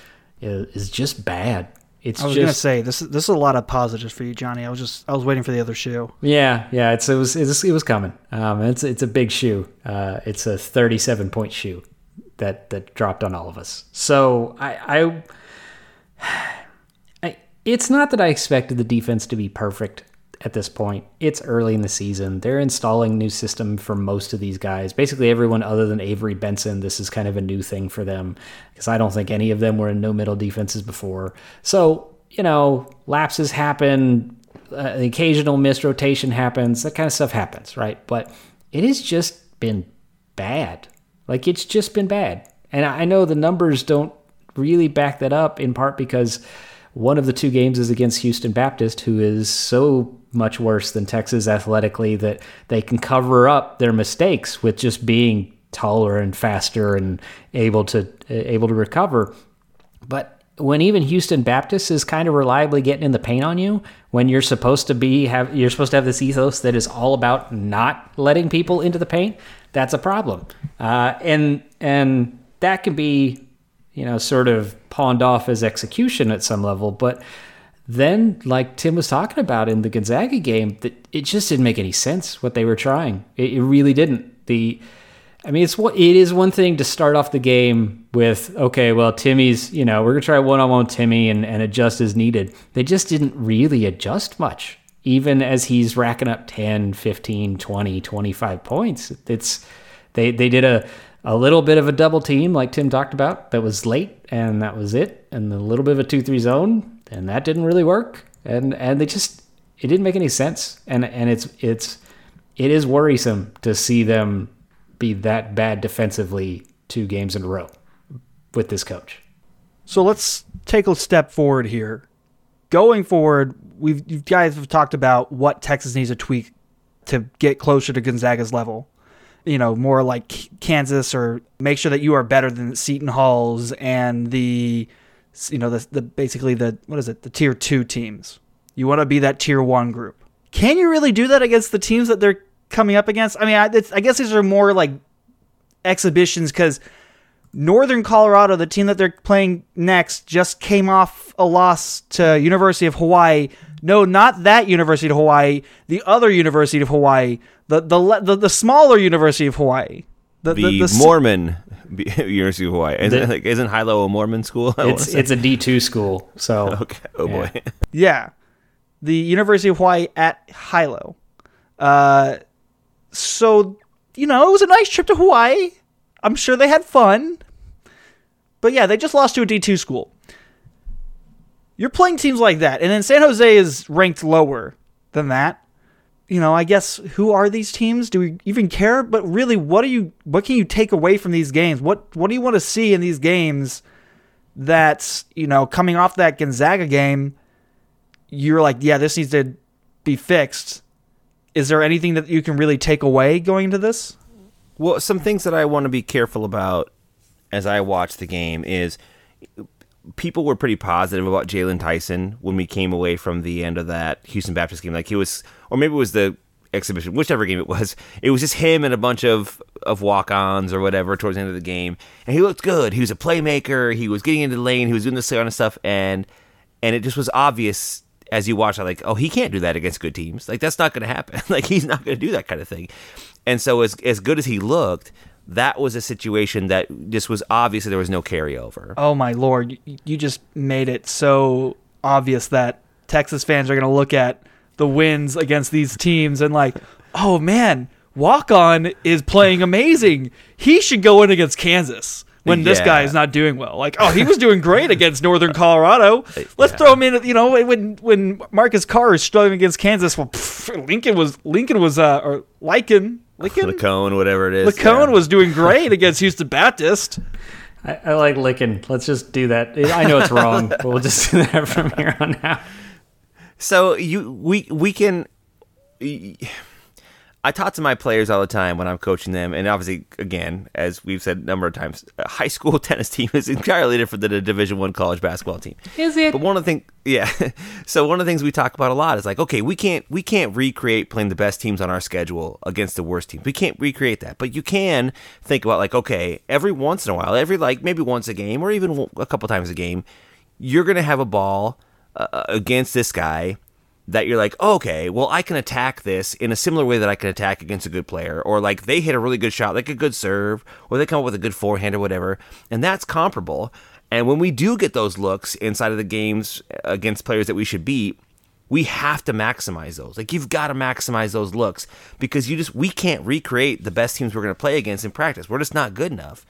is, is just bad. It's I was just, gonna say this. This is a lot of positives for you, Johnny. I was just I was waiting for the other shoe. Yeah, yeah. It's it was it's, it was coming. Um, it's it's a big shoe. Uh, it's a thirty-seven point shoe that that dropped on all of us. So I, I, I, it's not that I expected the defense to be perfect at this point. It's early in the season. They're installing new system for most of these guys. Basically everyone other than Avery Benson, this is kind of a new thing for them because I don't think any of them were in no middle defenses before. So, you know, lapses happen. Uh, the occasional missed rotation happens. That kind of stuff happens, right? But it has just been bad. Like it's just been bad. And I know the numbers don't really back that up in part because one of the two games is against Houston Baptist, who is so much worse than Texas athletically, that they can cover up their mistakes with just being taller and faster and able to able to recover. But when even Houston Baptist is kind of reliably getting in the paint on you, when you're supposed to be have you're supposed to have this ethos that is all about not letting people into the paint, that's a problem. Uh, and and that can be, you know, sort of pawned off as execution at some level, but then, like Tim was talking about in the Gonzaga game, that it just didn't make any sense what they were trying. It, it really didn't. The, I mean, it's what it is one thing to start off the game with, okay, well, Timmy's, you know, we're gonna try one-on-one Timme and, and adjust as needed. They just didn't really adjust much, even as he's racking up ten, fifteen, twenty, twenty-five points. It's they they did a A little bit of a double team, like Tim talked about, that was late, and that was it. And a little bit of a two three zone, and that didn't really work. And and they just, it didn't make any sense. And and it's it's it is worrisome to see them be that bad defensively two games in a row with this coach. So let's take a step forward here. Going forward, we've you guys have talked about what Texas needs to tweak to get closer to Gonzaga's level. You know, more like Kansas, or make sure that you are better than Seton Hall's and the, you know, the, the basically the, what is it, the tier two teams. You want to be that tier one group. Can you really do that against the teams that they're coming up against? I mean, I, it's, I guess these are more like exhibitions, because Northern Colorado, the team that they're playing next, just came off a loss to University of Hawaii. No, not that University of Hawaii. The other University of Hawaii. The the the, the smaller University of Hawaii. The, the, the, the Mormon s- University of Hawaii. Isn't, the, like, isn't Hilo a Mormon school? I it's it's a D two school. So okay. Oh, yeah. Boy. Yeah. The University of Hawaii at Hilo. Uh, so, you know, it was a nice trip to Hawaii. I'm sure they had fun. But, yeah, they just lost to a D two school. You're playing teams like that, and then San Jose is ranked lower than that. You know, I guess, who are these teams? Do we even care? But really, what are you? What can you take away from these games? What What do you want to see in these games? That's, you know, coming off that Gonzaga game, you're like, yeah, this needs to be fixed. Is there anything that you can really take away going into this? Well, some things that I want to be careful about as I watch the game is, people were pretty positive about Jalen Tyson when we came away from the end of that Houston Baptist game. Like, he was, or maybe it was the exhibition, whichever game it was. It was just him and a bunch of, of walk-ons or whatever towards the end of the game. And he looked good. He was a playmaker. He was getting into the lane. He was doing this kind of stuff. And and it just was obvious as you watched, like, oh, he can't do that against good teams. Like, that's not going to happen. Like, he's not going to do that kind of thing. And so as as good as he looked, that was a situation that this was obviously there was no carryover. Oh, my Lord. You just made it so obvious that Texas fans are going to look at the wins against these teams and like, oh, man, walk-on is playing amazing. He should go in against Kansas when this yeah. guy is not doing well. Like, oh, he was doing great against Northern Colorado. Let's yeah. throw him in. You know, when when Marcus Carr is struggling against Kansas, well, pff, Lincoln was, Lincoln was, uh, or Lycan. Lickin? Lacone, whatever it is. Lacone yeah. was doing great against Houston Baptist. I, I like Lickin. Let's just do that. I know it's wrong, but we'll just do that from here on out. So you, we, we can. I talk to my players all the time when I'm coaching them, and obviously, again, as we've said a number of times, a high school tennis team is entirely different than a Division One college basketball team. Is it? But one of the things, yeah. So one of the things we talk about a lot is like, okay, we can't we can't recreate playing the best teams on our schedule against the worst teams. We can't recreate that, but you can think about like, okay, every once in a while, every like maybe once a game or even a couple times a game, you're gonna have a ball uh, against this guy that you're like, oh, okay, well, I can attack this in a similar way that I can attack against a good player, or like they hit a really good shot, like a good serve, or they come up with a good forehand or whatever, and that's comparable. And when we do get those looks inside of the games against players that we should beat, we have to maximize those. Like, you've got to maximize those looks, because you just we can't recreate the best teams we're going to play against in practice. We're just not good enough.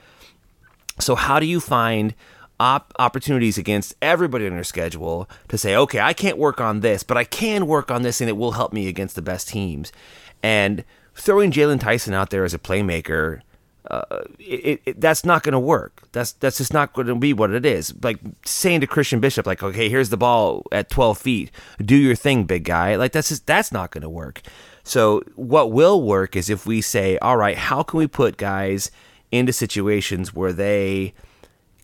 So how do you find Op- opportunities against everybody on your schedule to say, okay, I can't work on this, but I can work on this, and it will help me against the best teams? And throwing Jalen Tyson out there as a playmaker uh, it, it, that's not going to work. That's that's just not going to be what it is. Like saying to Christian Bishop, like, okay, here's the ball at twelve feet. Do your thing, big guy. Like that's just, that's not going to work. So what will work is if we say, all right, how can we put guys into situations where they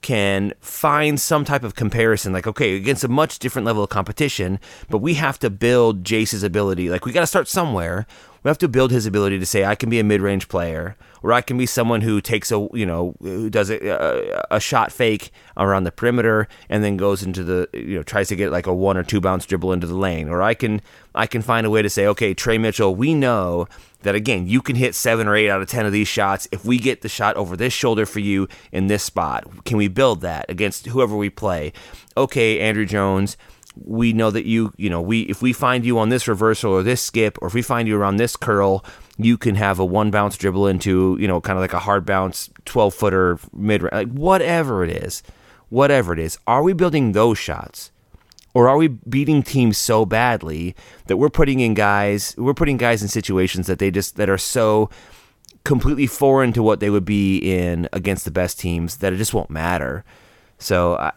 can find some type of comparison, like, okay, against a much different level of competition, but we have to build Jace's ability. Like, we got to start somewhere. We have to build his ability to say, I can be a mid-range player, or I can be someone who takes a, you know, who does a, a, a shot fake around the perimeter and then goes into the, you know, tries to get like a one or two bounce dribble into the lane. Or I can, I can find a way to say, okay, Trey Mitchell, we know that, again, you can hit seven or eight out of ten of these shots. If we get the shot over this shoulder for you in this spot, can we build that against whoever we play? Okay, Andrew Jones, we know that you, you know, we, if we find you on this reversal or this skip, or if we find you around this curl, you can have a one bounce dribble into, you know, kind of like a hard bounce twelve footer mid range, like whatever it is, whatever it is. Are we building those shots, or are we beating teams so badly that we're putting in guys, we're putting guys in situations that they just, that are so completely foreign to what they would be in against the best teams that it just won't matter? So I,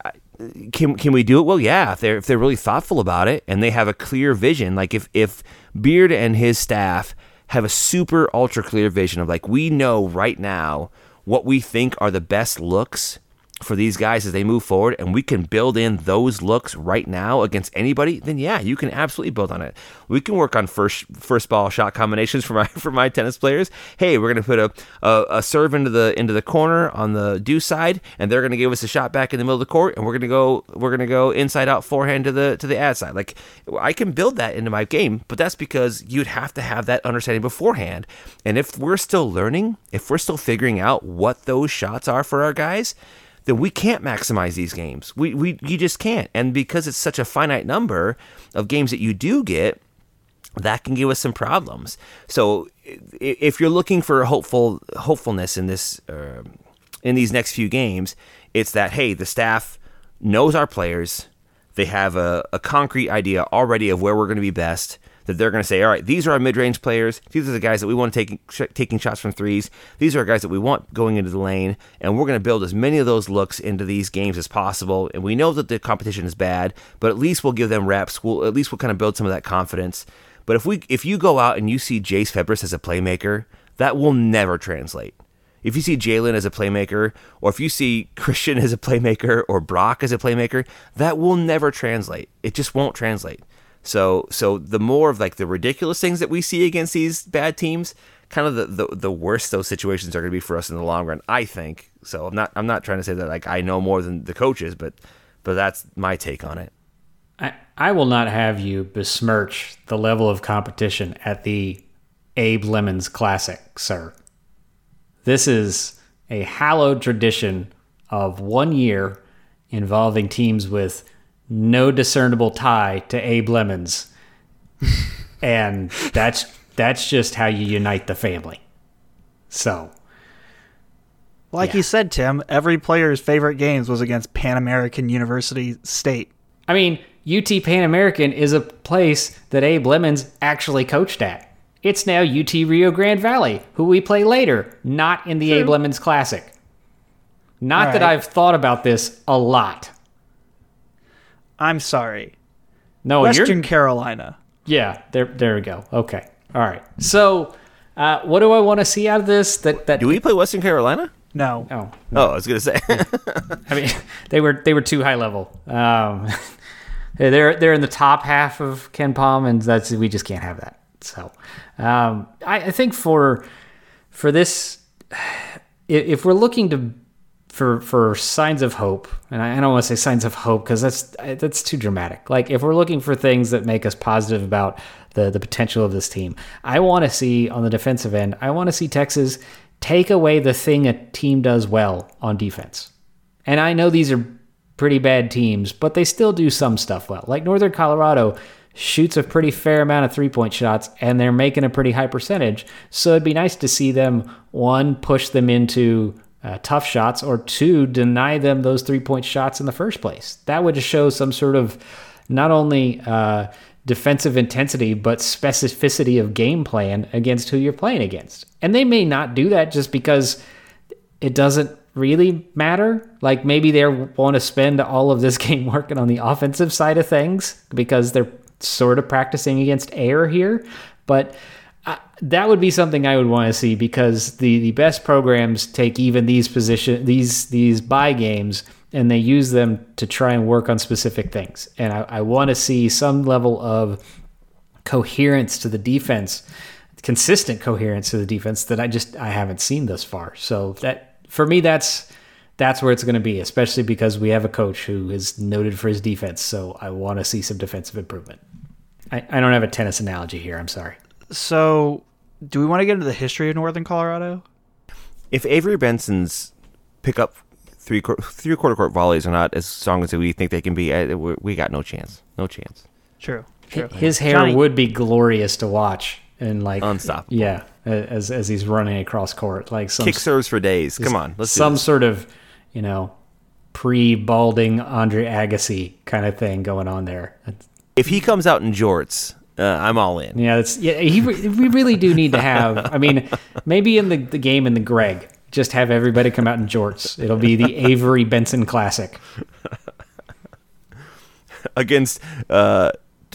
Can can we do it? Well, yeah, if they're, if they're really thoughtful about it and they have a clear vision, like if, if Beard and his staff have a super ultra clear vision of like, we know right now what we think are the best looks for these guys as they move forward, and we can build in those looks right now against anybody, then yeah, you can absolutely build on it. We can work on first first ball shot combinations for my for my tennis players. Hey, we're gonna put a, a a serve into the into the corner on the do side, and they're gonna give us a shot back in the middle of the court, and we're gonna go we're gonna go inside out forehand to the to the ad side. Like I can build that into my game, but that's because you'd have to have that understanding beforehand. And if we're still learning, if we're still figuring out what those shots are for our guys, then we can't maximize these games. We we you just can't. And because it's such a finite number of games that you do get, that can give us some problems. So if you're looking for hopeful hopefulness in this uh, in these next few games, it's that, hey, the staff knows our players. They have a, a concrete idea already of where we're going to be best, that they're going to say, all right, these are our mid-range players. These are the guys that we want to take sh- taking shots from threes. These are guys that we want going into the lane, and we're going to build as many of those looks into these games as possible. And we know that the competition is bad, but at least we'll give them reps. We'll, at least we'll kind of build some of that confidence. But if we, if you go out and you see Jace Febres as a playmaker, that will never translate. If you see Jalen as a playmaker, or if you see Christian as a playmaker, or Brock as a playmaker, that will never translate. It just won't translate. So so the more of like the ridiculous things that we see against these bad teams, kind of the, the, the worse those situations are going to be for us in the long run, I think. So I'm not I'm not trying to say that like I know more than the coaches, but but that's my take on it. I, I will not have you besmirch the level of competition at the Abe Lemons Classic, sir. This is a hallowed tradition of one year involving teams with no discernible tie to Abe Lemons. And that's that's just how you unite the family. So, like yeah. you said, Tim, every player's favorite games was against Pan American University State. I mean, U T Pan American is a place that Abe Lemons actually coached at. It's now U T Rio Grande Valley, who we play later, not in the True. Abe Lemons Classic. Not right. that I've thought about this a lot. I'm sorry. No, Western you're... Carolina. Yeah, there there we go. Okay. All right. So, uh, what do I want to see out of this? That that Do we play Western Carolina? No. Oh, no. Oh, I was going to say. I mean, they were they were too high level. Um, they're they're in the top half of Ken Pom, and that's we just can't have that. So, um, I, I think for for this, if we're looking to For, for signs of hope, and I don't want to say signs of hope because that's that's too dramatic. Like if we're looking for things that make us positive about the, the potential of this team, I want to see on the defensive end, I want to see Texas take away the thing a team does well on defense. And I know these are pretty bad teams, but they still do some stuff well. Like Northern Colorado shoots a pretty fair amount of three-point shots, and they're making a pretty high percentage. So it'd be nice to see them, one, push them into Uh, tough shots, or two, deny them those three-point shots in the first place. That would just show some sort of not only uh, defensive intensity, but specificity of game plan against who you're playing against. And they may not do that just because it doesn't really matter. Like, maybe they want to spend all of this game working on the offensive side of things because they're sort of practicing against air here. But I, that would be something I would want to see, because the, the best programs take even these position these these bye games and they use them to try and work on specific things. And I, I want to see some level of coherence to the defense, consistent coherence to the defense that I just I haven't seen thus far. So that for me, that's that's where it's going to be, especially because we have a coach who is noted for his defense. So I want to see some defensive improvement. I, I don't have a tennis analogy here. I'm sorry. So do we want to get into the history of Northern Colorado? If Avery Benson's pickup three three quarter court volleys are not as strong as we think they can be, we got no chance. No chance. True. True. His hair Johnny. would be glorious to watch. And like unstoppable, yeah. As as he's running across court, like some kick serves for days. Come on, let's some do sort of, you know, pre-balding Andre Agassi kind of thing going on there. If he comes out in jorts, uh, I'm all in. Yeah, that's yeah. He, we really do need to have. I mean, maybe in the, the game in the Greg, just have everybody come out in jorts. It'll be the Avery Benson Classic against. Uh,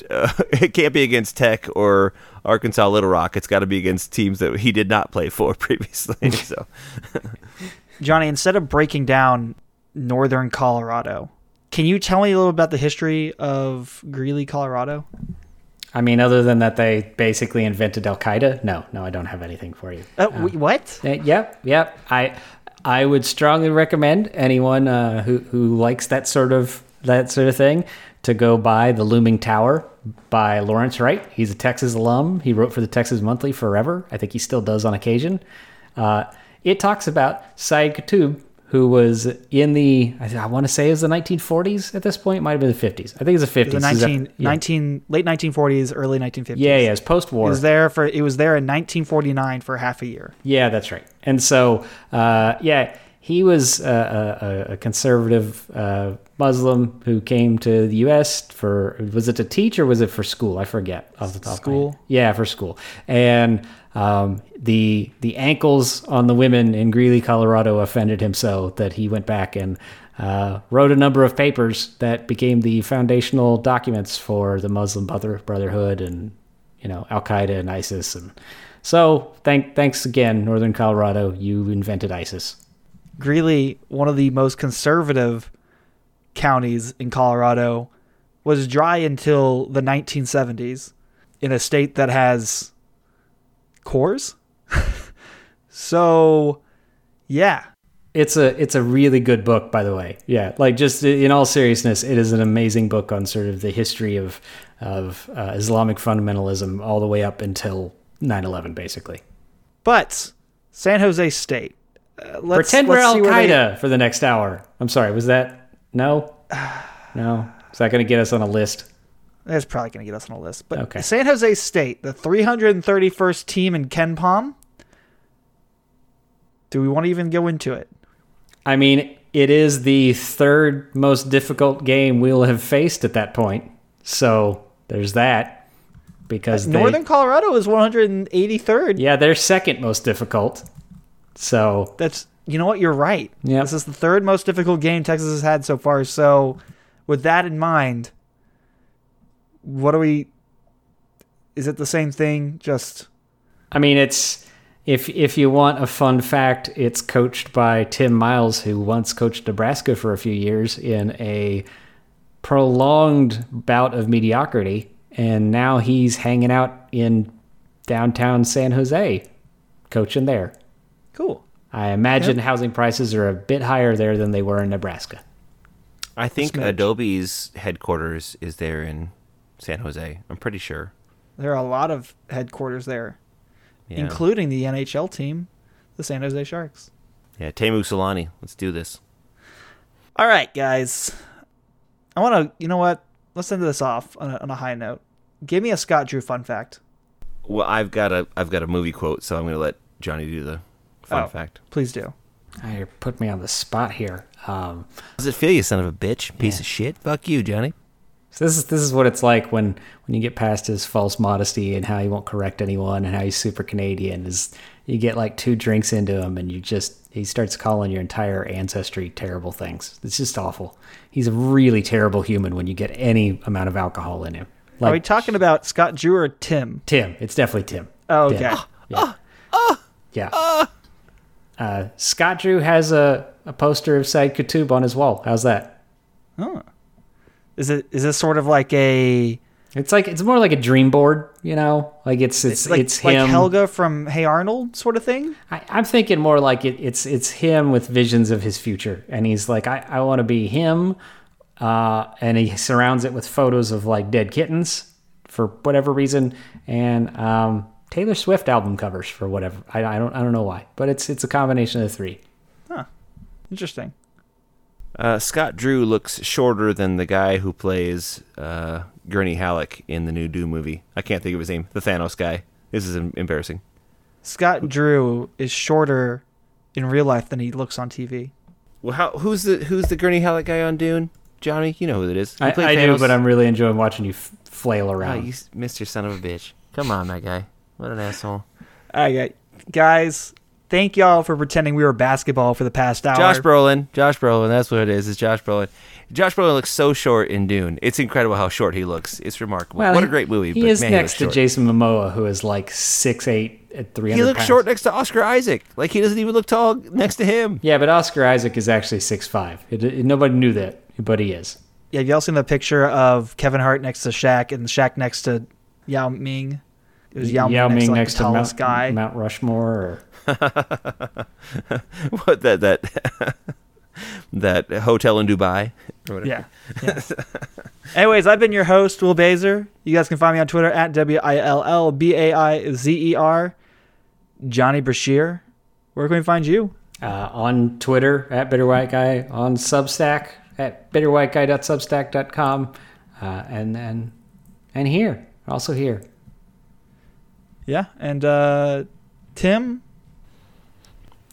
Uh, it can't be against Tech or Arkansas Little Rock. It's got to be against teams that he did not play for previously. So, Johnny, instead of breaking down Northern Colorado, can you tell me a little about the history of Greeley, Colorado? I mean, other than that they basically invented Al Qaeda. No, no, I don't have anything for you. Uh, um, what? Uh, yep, yep. I I would strongly recommend anyone uh, who who likes that sort of that sort of thing to go buy The Looming Tower by Lawrence Wright. He's a Texas alum. He wrote for the Texas Monthly forever. I think he still does on occasion. Uh, it talks about Sayyid Qutb, who was in the, I, I want to say it was the nineteen forties at this point. It might have been the fifties. I think it was the fifties. It was nineteen, nineteen, late nineteen forties, early nineteen fifties. Yeah, yeah, it was post-war. It was there, for, it was there in nineteen forty-nine for half a year. Yeah, that's right. And so, uh, yeah, he was uh, a, a conservative uh, Muslim who came to the U S for, was it to teach or was it for school? I forget. Off the top school? Of my head. Yeah, for school. And um, the the ankles on the women in Greeley, Colorado offended him so that he went back and uh, wrote a number of papers that became the foundational documents for the Muslim Brotherhood and, you know, Al Qaeda and ISIS. And so thank thanks again, Northern Colorado. You invented ISIS. Greeley, one of the most conservative counties in Colorado, was dry until the nineteen seventies in a state that has cores. So, yeah. It's a it's a really good book, by the way. Yeah, like just in all seriousness, it is an amazing book on sort of the history of, of uh, Islamic fundamentalism all the way up until nine eleven, basically. But San Jose State. Uh, let's, Pretend let's we're Al Qaeda they... for the next hour. I'm sorry. Was that no? No. Is that going to get us on a list? That's probably going to get us on a list. But okay. San Jose State, the three hundred thirty-first team in Ken Pom. Do we want to even go into it? I mean, it is the third most difficult game we'll have faced at that point. So there's that. Because they, Northern Colorado is one hundred eighty-third. Yeah, they're second most difficult. So that's, you know what, you're right. Yeah. This is the third most difficult game Texas has had so far. So with that in mind, what do we, is it the same thing? Just, I mean, it's, if, if you want a fun fact, it's coached by Tim Miles, who once coached Nebraska for a few years in a prolonged bout of mediocrity. And now he's hanging out in downtown San Jose, coaching there. Cool. I imagine yep. housing prices are a bit higher there than they were in Nebraska. I think Adobe's headquarters is there in San Jose. I'm pretty sure. There are a lot of headquarters there, yeah. Including the N H L team, the San Jose Sharks. Yeah, Teemu Selanne. Let's do this. All right, guys. I want to, you know what? Let's end this off on a, on a high note. Give me a Scott Drew fun fact. Well, I've got a I've got a movie quote, so I'm going to let Johnny do the fun oh, fact. Please do. You put me on the spot here. Um, How does it feel, you son of a bitch? Piece yeah. of shit? Fuck you, Johnny. So this is this is what it's like when, when you get past his false modesty and how he won't correct anyone and how he's super Canadian. Is you get like two drinks into him and you just he starts calling your entire ancestry terrible things. It's just awful. He's a really terrible human when you get any amount of alcohol in him. Like, are we talking about Scott Drew or Timme? Timme. It's definitely Timme. Oh, okay. Timme. Yeah. Uh, uh, yeah. Uh, uh, Scott Drew has a, a poster of Sayyid Qutb on his wall. How's that? Oh. Is it is this sort of like a? It's like it's more like a dream board, you know. Like it's it's it's, like, it's him, like Helga from Hey Arnold, sort of thing. I, I'm thinking more like it, it's it's him with visions of his future, and he's like, I, I want to be him, uh, and he surrounds it with photos of like dead kittens for whatever reason, and um, Taylor Swift album covers for whatever. I, I don't I don't know why, but it's it's a combination of the three. Huh. Interesting. Uh, Scott Drew looks shorter than the guy who plays uh, Gurney Halleck in the new Dune movie. I can't think of his name. The Thanos guy. This is embarrassing. Scott Drew is shorter in real life than he looks on T V. Well, how, who's the who's the Gurney Halleck guy on Dune? Johnny, you know who it is. I, I do, but I'm really enjoying watching you f- flail around. Oh, you missed your son of a bitch. Come on, that guy. What an asshole. All right, guys. Thank y'all for pretending we were basketball for the past hour. Josh Brolin. Josh Brolin. That's what it is. It's Josh Brolin. Josh Brolin looks so short in Dune. It's incredible how short he looks. It's remarkable. Well, what he, a great movie. He but is man, next he to Jason Momoa, who is like six eight at three hundred pounds. He looks pounds. short next to Oscar Isaac. Like, he doesn't even look tall next to him. Yeah, but Oscar Isaac is actually six five. It, it, nobody knew that, but he is. Yeah, have y'all seen the picture of Kevin Hart next to Shaq and Shaq next to Yao Ming? It was Yao, Yao Ming next, Ming next like, to Mount, guy. Mount Rushmore or... what that that that hotel in Dubai or whatever. Yeah, yeah. Anyways, I've been your host, Will Baizer. You guys can find me on Twitter at W I L L B A I Z E R. Johnny Brashear, where can we find you? Uh, on Twitter at BitterWhiteGuy, on Substack at bitterwhiteguy dot substack dot com, uh, and and and here also here. Yeah, and uh, Timme.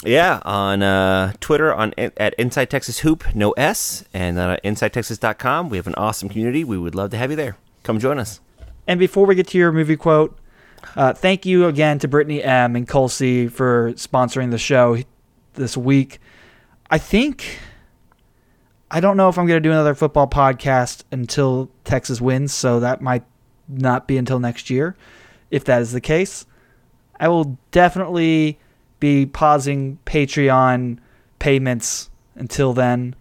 Yeah, on uh, Twitter on at Inside Texas Hoop, no S, and on inside texas dot com. We have an awesome community. We would love to have you there. Come join us. And before we get to your movie quote, uh, thank you again to Brittany M. and Colsey for sponsoring the show this week. I think, I don't know if I'm going to do another football podcast until Texas wins, so that might not be until next year. If that is the case, I will definitely be pausing Patreon payments until then,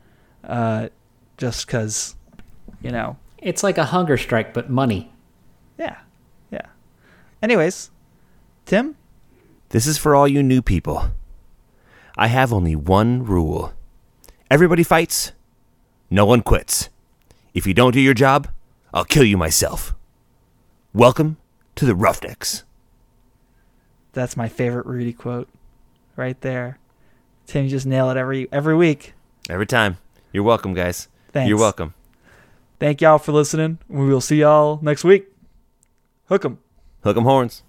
uh, just because, you know. It's like a hunger strike, but money. Yeah, yeah. Anyways, Timme? This is for all you new people. I have only one rule. Everybody fights, no one quits. If you don't do your job, I'll kill you myself. Welcome to the Roughnecks. That's my favorite Rudy quote. Right there. Timme, you just nail it every every week. Every time. You're welcome, guys. Thanks. You're welcome. Thank y'all for listening. We will see y'all next week. Hook 'em. Hook 'em horns.